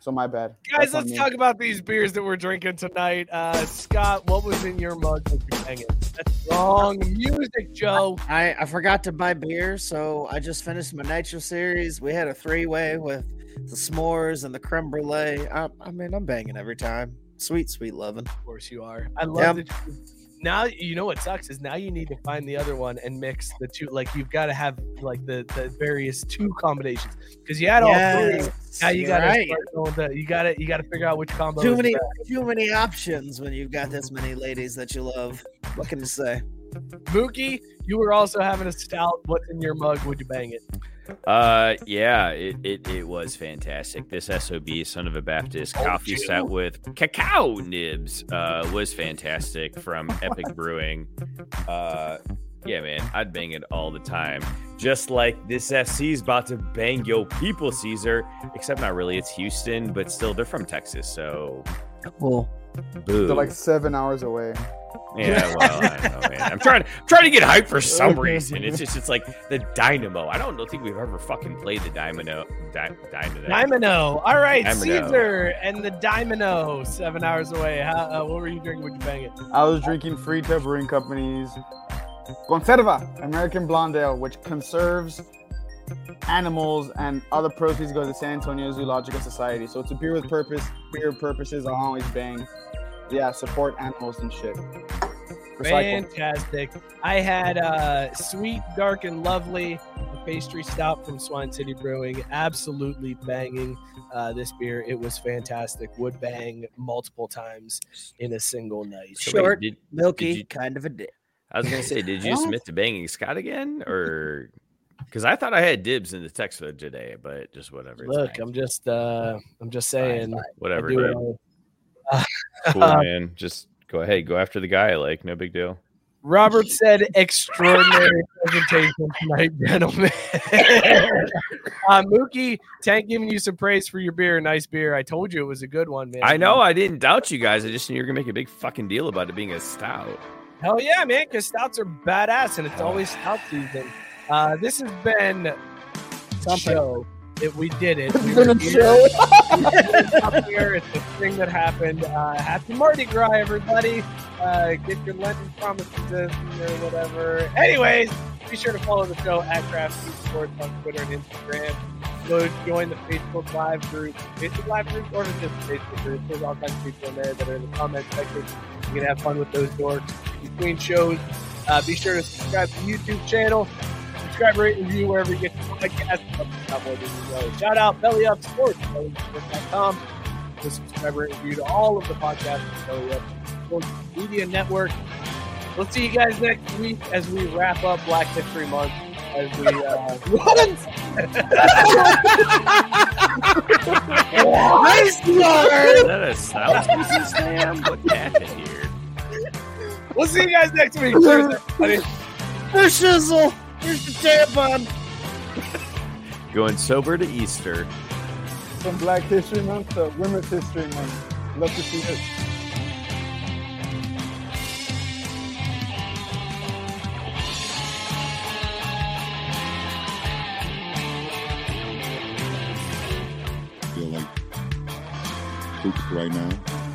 So my bad, guys. Let's talk about these beers that we're drinking tonight. Scott, what was in your mug that you're hanging? That's wrong music, Joe. I forgot to buy beer, so I just finished my Nitro Series. We had a 3-way with the s'mores and the creme brulee. I mean, I'm banging every time. Sweet, sweet loving. Of course you are. I love it. Now, you know what sucks is now you need to find the other one and mix the two. Like, you've got to have like the various two combinations because you had all three. Now you got to start going to, you got to figure out which combo. Too many options when you've got this many ladies that you love. What can you say? Mookie, you were also having a stout. What's in your mug? Would you bang it? Yeah, it was fantastic. This SOB Son of a Baptist coffee set with cacao nibs was fantastic from Epic Brewing. Yeah, man, I'd bang it all the time. Just like this FC's about to bang yo people, Caesar. Except not really. It's Houston, but still, they're from Texas, so cool. Boo. They're like 7 hours away. Yeah, well, I don't know, man. I'm trying to get hyped for some reason. It's like the Dynamo. I don't think we've ever fucking played the Dynamo. Dynamo. All right, Dynamo. Caesar and the Dynamo, 7 hours away. What were you drinking? Would you bang it? I was drinking Frita Brewing Company's Conserva American Blonde Ale, which conserves animals, and other proceeds go to the San Antonio Zoological Society. So it's a beer with purpose. Beer purposes I always bang. Yeah, support animals and shit. Recycle. Fantastic. I had Sweet, Dark, and Lovely, the pastry stout from Swine City Brewing. Absolutely banging this beer. It was fantastic. Would bang multiple times in a single night. Short, milky, kind of a dip. I was going to say, did you submit to banging Scott again? Or... Because I thought I had dibs in the text today, but just whatever. Look, nice. I'm just saying. Fine. Whatever. Cool, man. Just go ahead. Go after the guy. Like, no big deal. Robert said extraordinary presentation tonight, gentlemen. Mookie, Tank giving you some praise for your beer. Nice beer. I told you it was a good one, man. I know. I didn't doubt you guys. I just knew you were going to make a big fucking deal about it being a stout. Hell yeah, man. Because stouts are badass, and it's always stout season. This has been something. Show. If we did it. It's been a show. Up here. It's the thing that happened. Happy Mardi Gras, everybody. Get your Lenten promises in or whatever. Anyways, be sure to follow the show at Craft Brewed Sports on Twitter and Instagram. Go join the Facebook Live group. Facebook Live group or just Facebook group. There's all kinds of people in there that are in the comment section. You can have fun with those dorks between shows. Be sure to subscribe to the YouTube channel. Subscribe, rate, review wherever you get the podcast. Shout out Belly Up Sports, bellyupsports.com. Just subscribe, rate, review to all of the podcasts at Belly Up Sports Media Network. We'll see you guys next week as we wrap up Black History Month. As we nice yard. Is that a snout? Sam, what happened here? We'll see you guys next week. For shizzle. Here's the tampon. Going sober to Easter. From Black History Month to Women's History Month. Love to see it. I feel like poop right now.